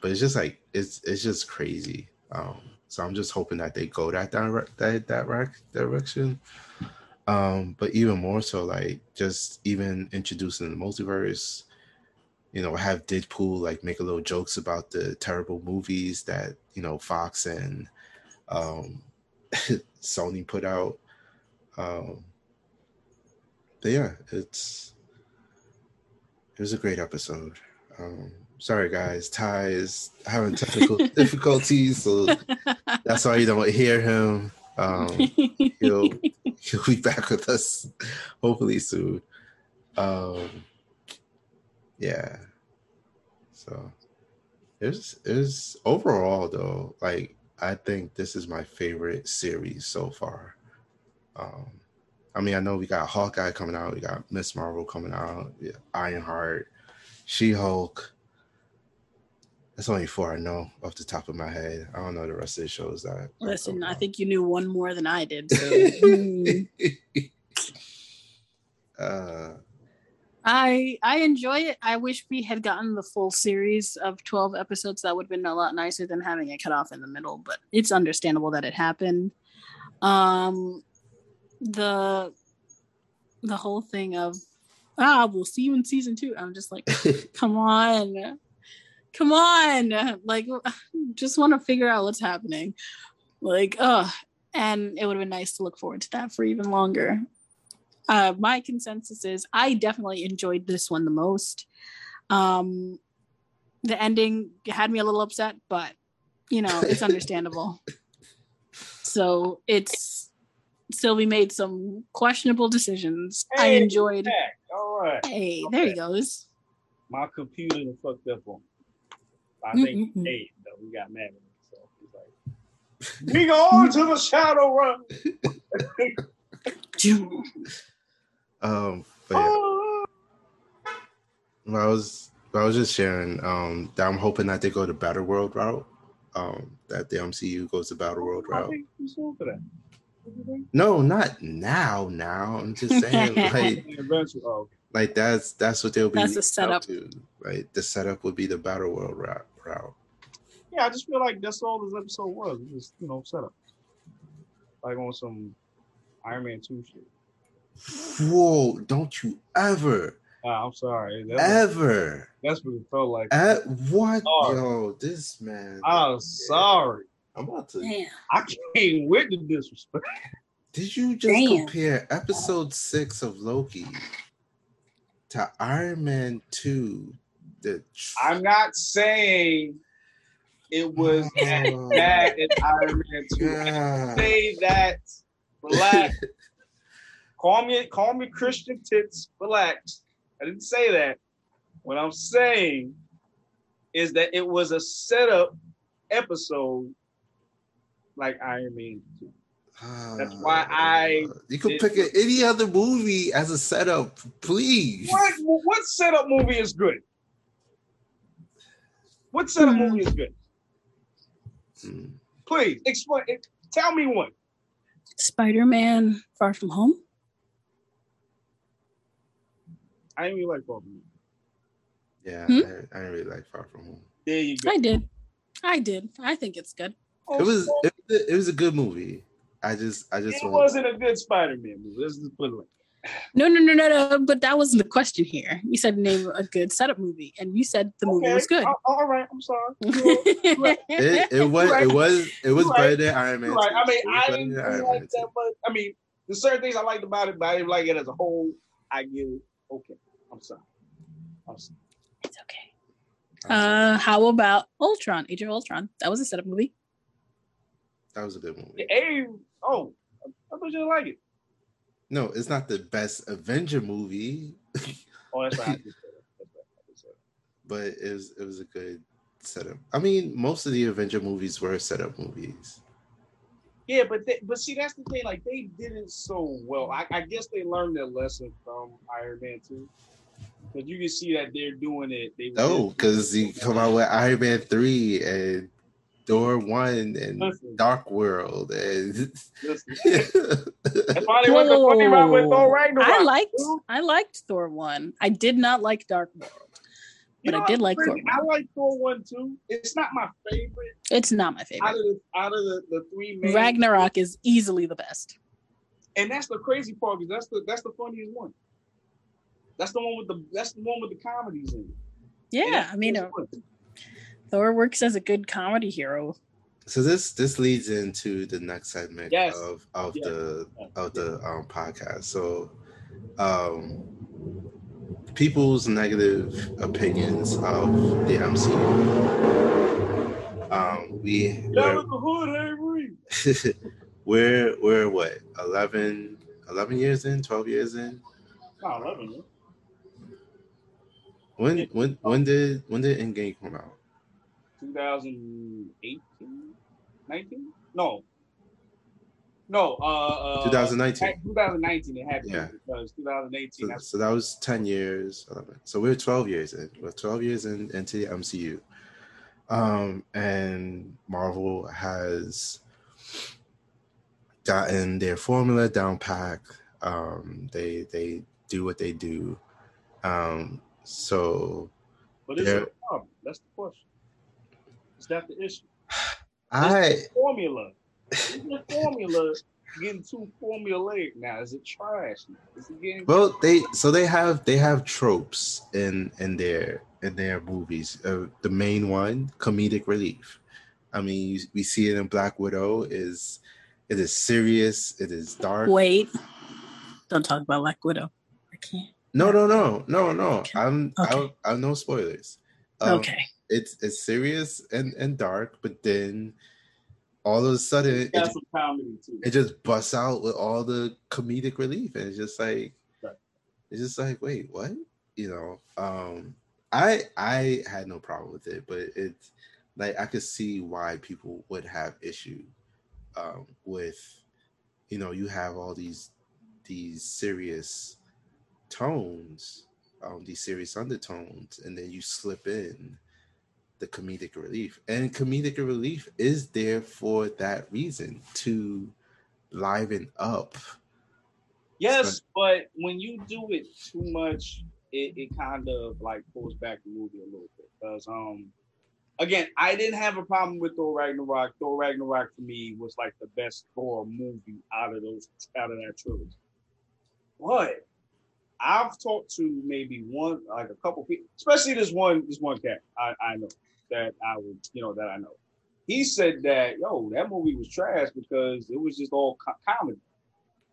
it's just, like, it's just crazy. So I'm just hoping that they go that direction. But even more so, like, just even introducing the multiverse, you know, have Deadpool, like, make a little jokes about the terrible movies that, you know, Fox and Sony put out. But, yeah, it was a great episode. Sorry, guys. Ty is having technical difficulties, so that's why you don't hear him. He'll be back with us hopefully soon. Yeah. So it was overall though, like I think this is my favorite series so far. I mean, I know we got Hawkeye coming out, we got Miss Marvel coming out, Ironheart, She-Hulk. That's only 4 I know off the top of my head. I don't know the rest of the shows that. Listen, I think you knew one more than I did. So. I enjoy it. I wish we had gotten the full series of 12 episodes. That would have been a lot nicer than having it cut off in the middle. But it's understandable that it happened. The whole thing of we'll see you in season 2. I'm just like, come on, like, just want to figure out what's happening, like, and it would have been nice to look forward to that for even longer. My consensus is I definitely enjoyed this one the most. The ending had me a little upset, but you know, it's understandable. So it's Sylvie made some questionable decisions. Hey, I enjoyed. All right. Hey, okay. There he goes. My computer fucked up on me. I think Nate, though, we got mad at him, so he's like, we go on to the shadow run. But yeah. I was just sharing that I'm hoping that they go the Battle World route. That the MCU goes the Battle World route. For that. No, not now. I'm just saying, like, like that's what they'll be. That's a setup. To. Right, the setup would be the Battle World route. Yeah, I just feel like that's all this episode was. Just, you know, setup. Like on some Iron Man 2 shit. Whoa! Don't you ever. I'm sorry. That's what it felt like. What? Sorry. Yo, this man. I'm sorry. I'm about to. Damn. I can't with the disrespect. Did you just compare episode 6 of Loki? To Iron Man 2, I'm not saying it was as bad as Iron Man 2. I say that, relax. Call me Christian Tits, relax. I didn't say that. What I'm saying is that it was a setup episode like Iron Man 2. That's why you could pick any other movie as a setup, please. What setup movie is good? What setup movie is good? Please explain. Tell me one. Spider-Man: Far From Home. I didn't really like Far From Home. Yeah, I didn't really like Far From Home. There you go. I did. I think it's good. It was a good movie. I just. It wasn't a good Spider-Man movie. Let's just put it like that. No. But that wasn't the question here. You said name a good setup movie, and you said the movie was good. All right, I'm sorry. It was better than Iron Man. Right. I mean, I didn't like that much. I mean, there's certain things I liked about it, but I didn't like it as a whole. I get it. Okay, I'm sorry. It's okay. How about Ultron? Age of Ultron. That was a setup movie. That was a good movie. Hey, oh, I thought you didn't like it. No, it's not the best Avenger movie. Oh, that's right. But it was a good setup. I mean, most of the Avenger movies were setup movies. Yeah, but see, that's the thing. Like, they did it so well. I guess they learned their lesson from Iron Man 2. Because you can see that they're doing it. Because you come out with Iron Man 3 and Thor 1 and Dark World. And that's why they went with Thor Ragnarok. I liked Thor 1. I did not like Dark World. But I did like Thor 1. I like Thor 1 too. It's not my favorite. It's not my favorite. Out of the three main... Ragnarok is easily the best. And that's the crazy part, because that's the funniest one. That's the one with the comedies in it. Yeah, I mean, Thor works as a good comedy hero. So this leads into the next segment of the podcast. So, people's negative opinions of the MCU. We're what 11 years in, 12 years in. Not 11 years. When did Endgame come out? 2018? 19? No. 2019. 2019 it happened. Yeah. Because 2018. So that was 10 years. So we're 12 years in. We're 12 years into the MCU. And Marvel has gotten their formula down pack. They do what they do. So, but is it a problem? That's the question. Is that the issue? Is the formula getting too formulaic now? Is it trash? Is it getting they have tropes in their movies. The main one, comedic relief. I mean, we see it in Black Widow. It is serious? It is dark. Wait, don't talk about Black Widow. I can't. No. Okay. I'm no spoilers. Okay. It's serious and dark, but then all of a sudden it just busts out with all the comedic relief, and it's just like wait, what? You know, I had no problem with it, but it's like I could see why people would have issue with, you know, you have all these serious tones, these serious undertones, and then you slip in the comedic relief. And comedic relief is there for that reason, to liven up. Yes, but when you do it too much, it kind of like pulls back the movie a little bit. Because again, I didn't have a problem with Thor Ragnarok. Thor Ragnarok for me was like the best Thor movie out of that trilogy. But I've talked to maybe one, like a couple people, especially this one cat I know that I would, you know, that I know. He said that, yo, that movie was trash because it was just all comedy.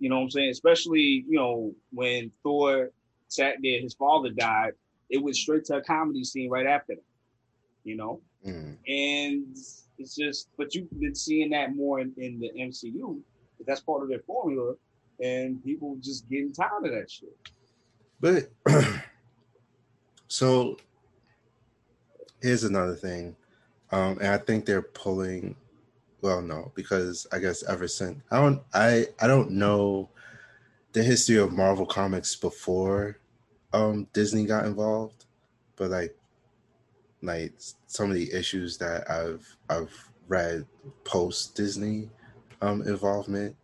You know what I'm saying? Especially, you know, when Thor sat there, his father died, it went straight to a comedy scene right after that, you know? Mm. And it's just, but you've been seeing that more in the MCU. But that's part of their formula, and people just getting tired of that shit. But so here's another thing, and I think they're pulling. Well, no, because I guess ever since I don't know the history of Marvel Comics before Disney got involved, but like some of the issues that I've read post Disney involvement,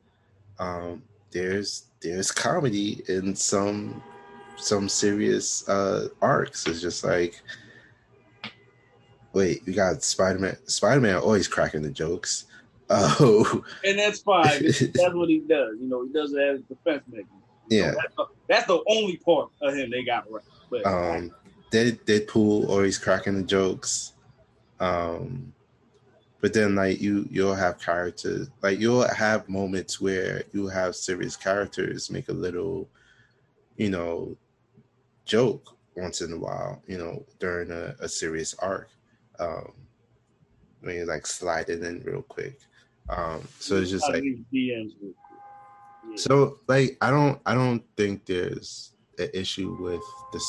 there's comedy in some serious arcs. It's just like, wait, we got Spider-Man always cracking the jokes. Oh, and that's fine. That's what he does. You know, he does it as a defense mechanism. Yeah, so that's the only part of him they got right. But Deadpool always cracking the jokes. But then like you'll have characters, like you'll have moments where you have serious characters make a little, you know, joke once in a while, you know, during a serious arc. When you like slide it in real quick. So it's just like, yeah. So like I don't think there's an issue with the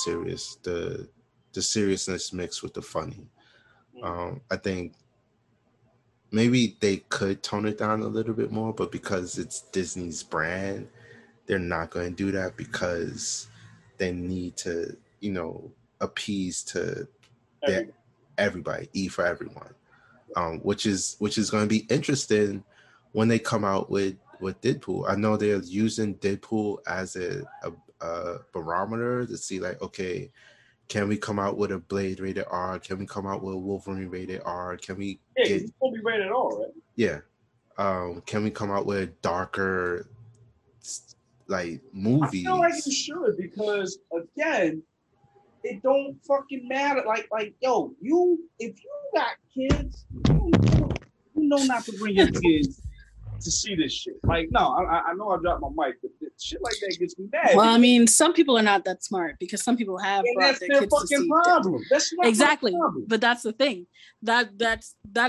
seriousness mixed with the funny. I think maybe they could tone it down a little bit more, but because it's Disney's brand, they're not going to do that because they need to, you know, appease to everybody, E for everyone, which is going to be interesting when they come out with Deadpool. I know they're using Deadpool as a barometer to see like, okay, can we come out with a Blade rated R? Can we come out with a Wolverine rated R? Can we get... it's going to be rated R, right? Yeah. Can we come out with a darker, like, movie? I feel like you should, because, again, it don't fucking matter. Like, yo, if you got kids, you know not to bring your kids to see this shit. Like, no, I know I dropped my mic, but shit like that gets me mad. Well, I mean, some people are not that smart because some people have brought their kids to see problem. That's not exactly, problem. But that's the thing. That's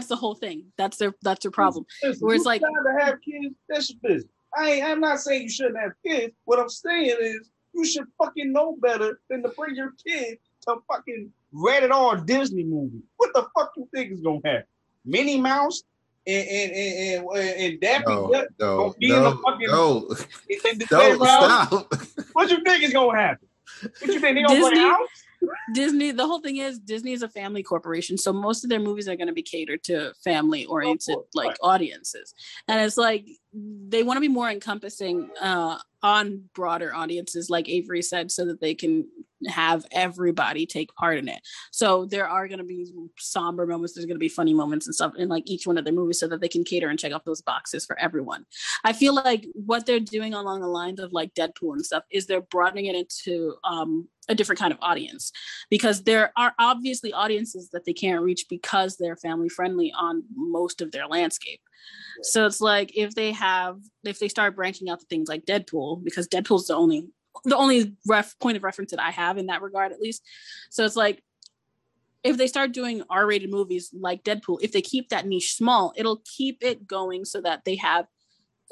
the whole thing. That's their problem. Listen, where it's like to have kids, that's your business. I'm not saying you shouldn't have kids. What I'm saying is you should fucking know better than to bring your kid to fucking rated R Disney movie. What the fuck you think is gonna happen? Minnie Mouse. And Daffy Duck gonna be in the fucking stop. What you think is gonna happen? What you think they gonna play out? Disney. The whole thing is Disney is a family corporation, so most of their movies are going to be catered to family-oriented audiences, and it's like they want to be more encompassing on broader audiences, like Avery said, so that they can have everybody take part in it. So there are going to be somber moments, there's going to be funny moments and stuff in like each one of their movies so that they can cater and check off those boxes for everyone. I feel like what they're doing along the lines of like Deadpool and stuff is they're broadening it into a different kind of audience, because there are obviously audiences that they can't reach because they're family friendly on most of their landscape. Right. So it's like if they start branching out to things like Deadpool, because Deadpool's the only point of reference that I have in that regard, at least. So it's like, if they start doing R-rated movies like Deadpool, if they keep that niche small, it'll keep it going so that they have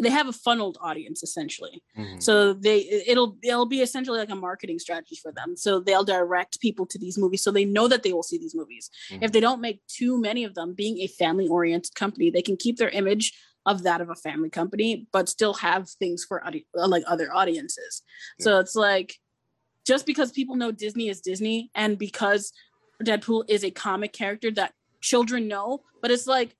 a funneled audience, essentially. Mm-hmm. So it'll be essentially like a marketing strategy for them. So they'll direct people to these movies so they know that they will see these movies. Mm-hmm. If they don't make too many of them, being a family-oriented company, they can keep their image of that of a family company, but still have things for like other audiences. Yeah. So it's like, just because people know Disney is Disney, and because Deadpool is a comic character that children know, but it's like,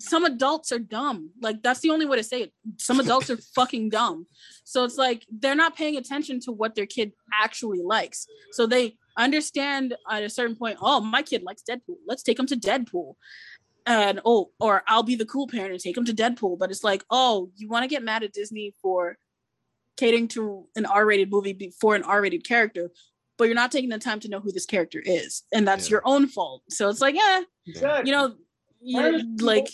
some adults are dumb. Like, that's the only way to say it. Some adults are fucking dumb. So it's like, they're not paying attention to what their kid actually likes. So they understand at a certain point, oh, my kid likes Deadpool. Let's take him to Deadpool. And or I'll be the cool parent and take him to Deadpool. But it's like, oh, you want to get mad at Disney for catering to an R-rated movie for an R-rated character, but you're not taking the time to know who this character is, and that's your own fault. So it's like, exactly. You know, you're like,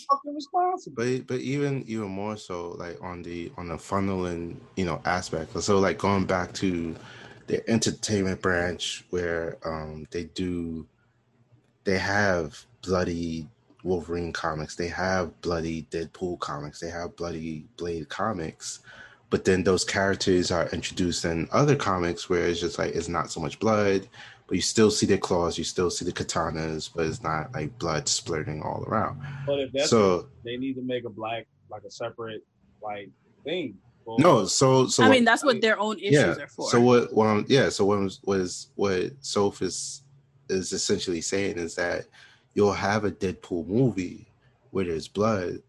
but even more so, like on the funneling, you know, aspect. So like going back to the entertainment branch where they have bloody Wolverine comics, they have bloody Deadpool comics, they have bloody Blade comics, but then those characters are introduced in other comics where it's just like, it's not so much blood, but you still see their claws, you still see the katanas, but it's not like blood splurting all around. But if that's so, they need to make a black, like a separate like thing. Well, no, so I mean that's what their own issues are for. So what Soph is essentially saying is that you'll have a Deadpool movie where there's blood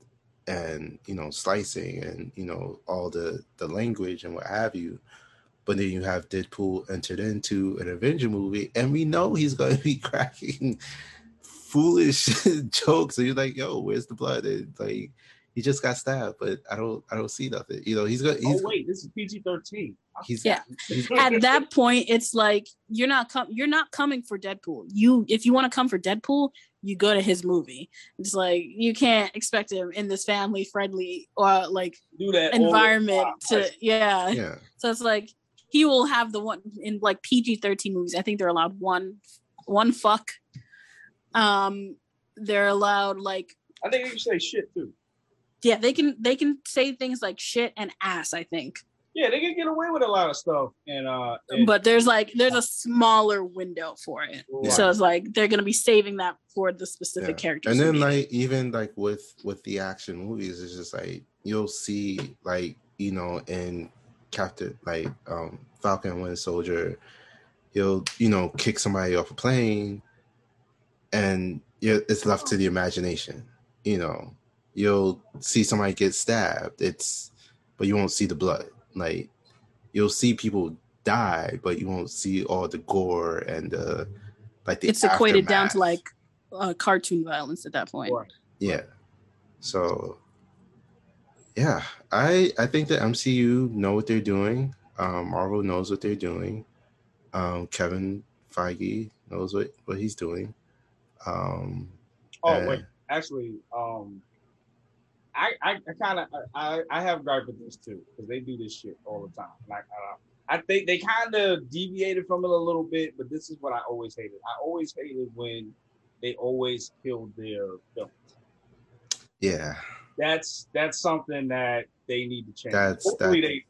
and, you know, slicing and, you know, all the language and what have you. But then you have Deadpool entered into an Avenger movie, and we know he's going to be cracking foolish jokes. And you're like, yo, where's the blood? And like, he just got stabbed, but I don't see nothing. You know, he's going to... this is PG-13. At that point, it's like, you're not coming for Deadpool. If you want to come for Deadpool, you go to his movie. It's like, you can't expect him in this family friendly or like do that environment to. So it's like, he will have the one in like PG-13 movies. I think they're allowed one fuck. They're allowed like. I think they can say shit too. Yeah, they can say things like shit and ass. I think. Yeah, they can get away with a lot of stuff, and but there's a smaller window for it, right. So it's like they're gonna be saving that for the specific characters. And then like even like with the action movies, it's just like you'll see like in Captain like Falcon and Winter Soldier, he'll kick somebody off a plane, and it's left to the imagination. You'll see somebody get stabbed, but you won't see the blood. Like, you'll see people die, but you won't see all the gore and the it's aftermath. Equated down to like cartoon violence at that point. Right. Yeah. So, yeah, I think the MCU know what they're doing. Marvel knows what they're doing. Kevin Feige knows what he's doing. I have gripe with this too, because they do this shit all the time. Like I think they kind of deviated from it a little bit, but this is what I always hated. I always hated when they always killed their films. Yeah, that's something that they need to change. I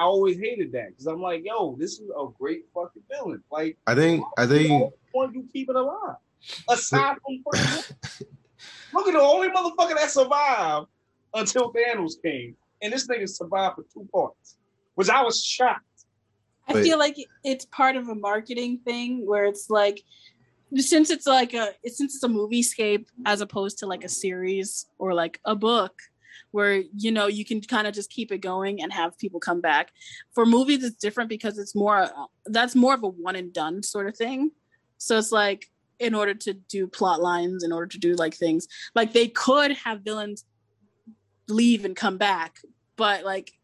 always hated that because I'm like, yo, this is a great fucking villain. Like I think one you keep it alive aside from fucking. Look at the only motherfucker that survived until Thanos came, and this nigga survived for two parts, which I was shocked. I feel like it's part of a marketing thing where it's like, since it's like a moviescape as opposed to like a series or like a book, where you can kind of just keep it going and have people come back. For movies, it's different because it's more of a one and done sort of thing. So it's like, in order to do plot lines, in order to do like things, like they could have villains leave and come back, but like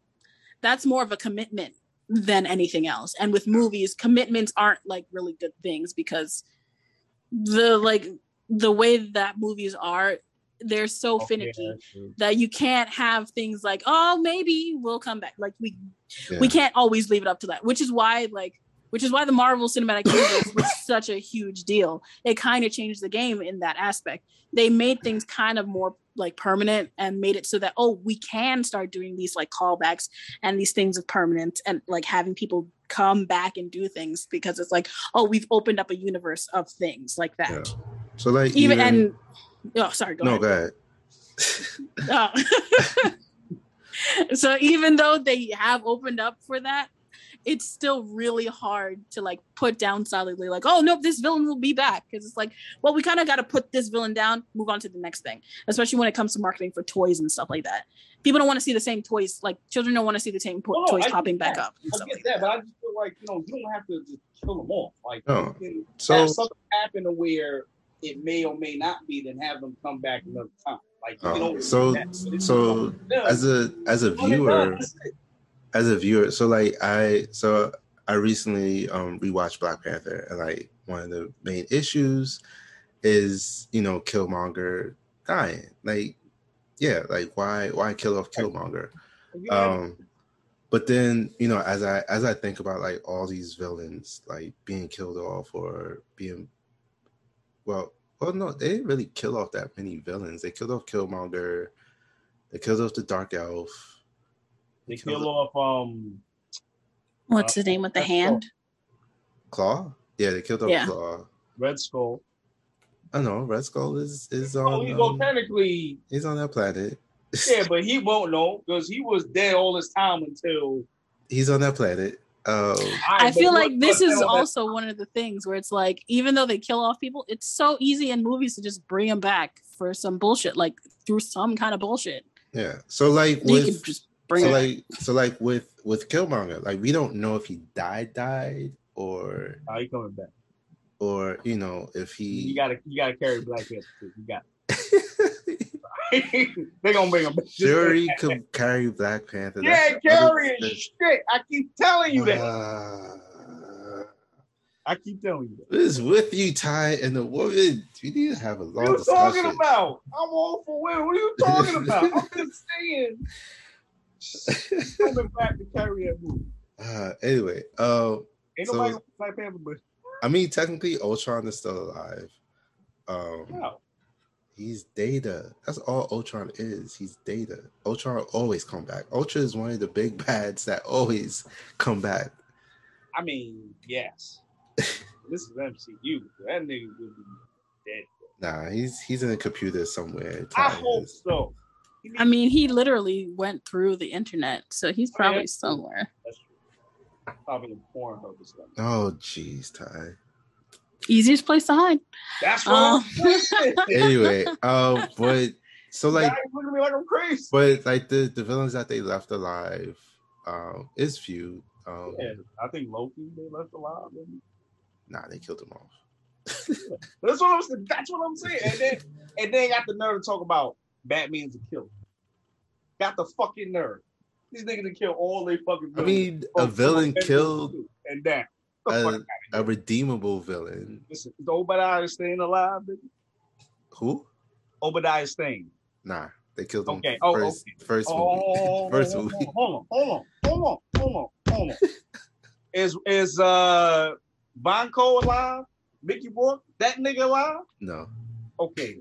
that's more of a commitment than anything else. And with movies, commitments aren't like really good things because the way that movies are, they're so finicky that you can't have things like, oh, maybe we'll come back. Like we can't always leave it up to that, which is why the Marvel Cinematic Universe was such a huge deal. It kind of changed the game in that aspect. They made things kind of more like permanent and made it so that, oh, we can start doing these like callbacks and these things of permanence and like having people come back and do things because it's like, oh, we've opened up a universe of things like that. Yeah. So like go ahead. So even though they have opened up for that, it's still really hard to like put down solidly like, oh, nope, this villain will be back. Because it's like, well, we kind of got to put this villain down, move on to the next thing, especially when it comes to marketing for toys and stuff like that. People don't want to see the same toys. Like children don't want to see the same toys popping back up. I get that, but I just feel like, you don't have to just kill them off. Like have something happen to where it may or may not be, then have them come back another time. Like As a viewer, I recently rewatched Black Panther, and like one of the main issues is Killmonger dying. Like, yeah, like why kill off Killmonger? But then as I think about like all these villains like being killed off or being no, they didn't really kill off that many villains. They killed off Killmonger. They killed off the Dark Elf. They kill off what's the name with the hand? Claw? Yeah, they killed off Claw. Red Skull. I know, Red Skull is on. Oh, technically he's on that planet. Yeah, but he won't know because he was dead all this time until he's on that planet. I feel like this is also one of the things where it's like, even though they kill off people, it's so easy in movies to just bring them back for some bullshit, like through some kind of bullshit. Yeah. So like with Killmonger, like we don't know if he died or oh, he coming back, or if he you gotta carry Black Panther too. You got it. They gonna bring him back. Shuri could carry Black Panther. Yeah, carrying shit. I keep telling you that. What is with you, Ty and the woman? You need to have a long discussion. What are you talking about? I'm all for women. What are you talking about? I'm just saying. Coming back to carry that movie. Anyway, ain't nobody like Black Panther, but I mean, technically, Ultron is still alive. Wow. He's Data. That's all Ultron is. He's Data. Ultron always come back. Ultra is one of the big bads that always come back. I mean, yes. This is MCU. That nigga would be dead. Nah, he's in a computer somewhere. I hope so. I mean, he literally went through the internet, so he's probably somewhere. That's true. Probably in Pornhub or something. Oh, jeez, Ty. Easiest place to hide. That's right. Anyway, but so like, I'm crazy. But like the villains that they left alive, is few. Yeah, I think Loki they left alive. Maybe. Nah, they killed him off. That's what I'm saying. And then got the nerve to talk about Batman's a killer. Got the fucking nerve. These niggas to kill all they fucking. I mean, a villain killed and that. A redeemable villain. Listen, is Obadiah Stane alive, nigga? Who? Obadiah Stane. Nah, they killed him. Okay. First movie. Hold on. Is Bonko alive? Mickey Rourke? That nigga alive? No. Okay.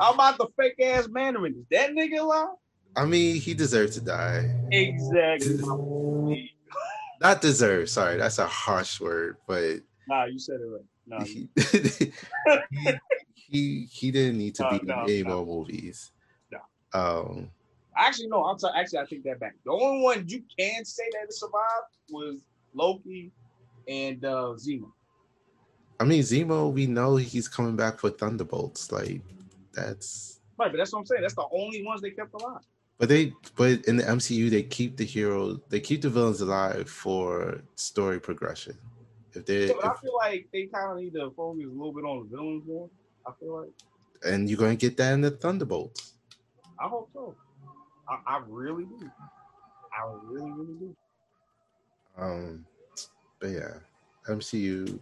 How about the fake ass Mandarin? Is that nigga alive? I mean, he deserves to die. Exactly. Not deserve, sorry, that's a harsh word, but nah, you said it right. Nah, he didn't need to be in any more movies. No. Actually, no. I take that back. The only one you can say that it survived was Loki and Zemo. I mean, Zemo, we know he's coming back for Thunderbolts. Like that's right, but that's what I'm saying. That's the only ones they kept alive. But in the MCU, they keep the villains alive for story progression. I feel like they kind of need to focus a little bit on the villains more. I feel like, and you're going to get that in the Thunderbolts. I hope so. I really do. I really, really do. But yeah, MCU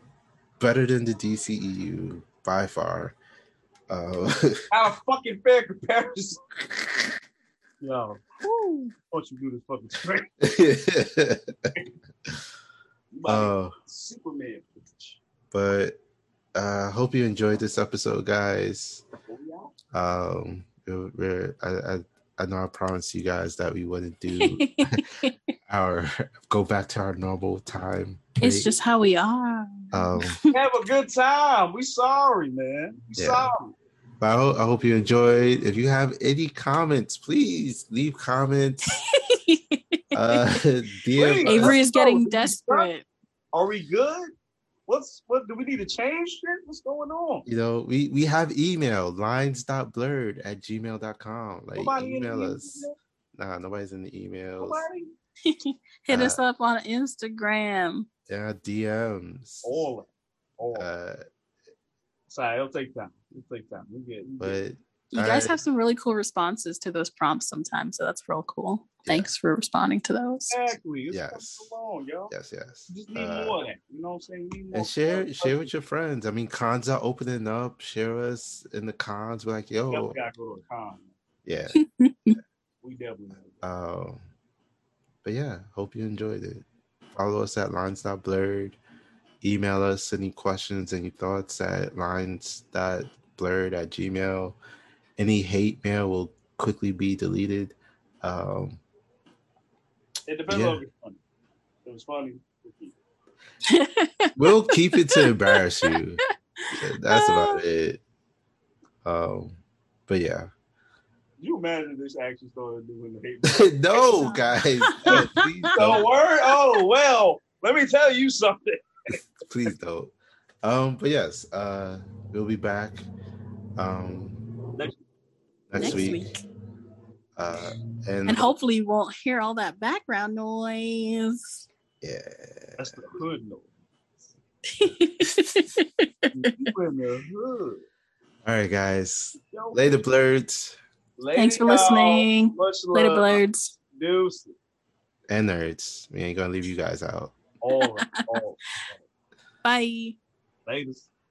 better than the DCEU by far. Not a fucking fair comparison. Yo, don't you do this fucking straight? Superman. But I hope you enjoyed this episode, guys. I know I promised you guys that we wouldn't do go back to our normal time. Right? It's just how we are. Have a good time. We sorry, man. Sorry. Well, I hope you enjoyed. If you have any comments, please leave comments. Avery is getting desperate. Are we good? What do we need to change shit? What's going on? You know, we have email lines.blurred@gmail.com. Like nobody email us. Nah, nobody's in the emails. Nobody? Hit us up on Instagram. Yeah, DMs. All. Sorry, it'll take time. We'll get. You guys have some really cool responses to those prompts sometimes, so that's real cool. Yeah. Thanks for responding to those. Exactly. Yes. Along, yo. Yes. You just need more of that. You know what I'm saying? And share with your friends. I mean, cons are opening up. Share us in the cons. We're like, yo. We definitely gotta go to a con. Yeah. We definitely. But yeah, hope you enjoyed it. Follow us at lines.blurred. Email us any questions, any thoughts at lines.blurred@gmail.com. Any hate mail will quickly be deleted. It depends on if it's funny. If it was funny, we'll keep it to embarrass you. That's about it. But yeah. You imagine this actually started doing the hate mail? No, guys. No, please don't. Oh, well, let me tell you something. Please don't. But yes, we'll be back next week. And hopefully you won't hear all that background noise. Yeah, that's the hood noise. All right, guys. Later, blurds. Thanks for listening. Later, blurds. Deuce. And nerds. We ain't gonna leave you guys out. All right. Bye. Latest.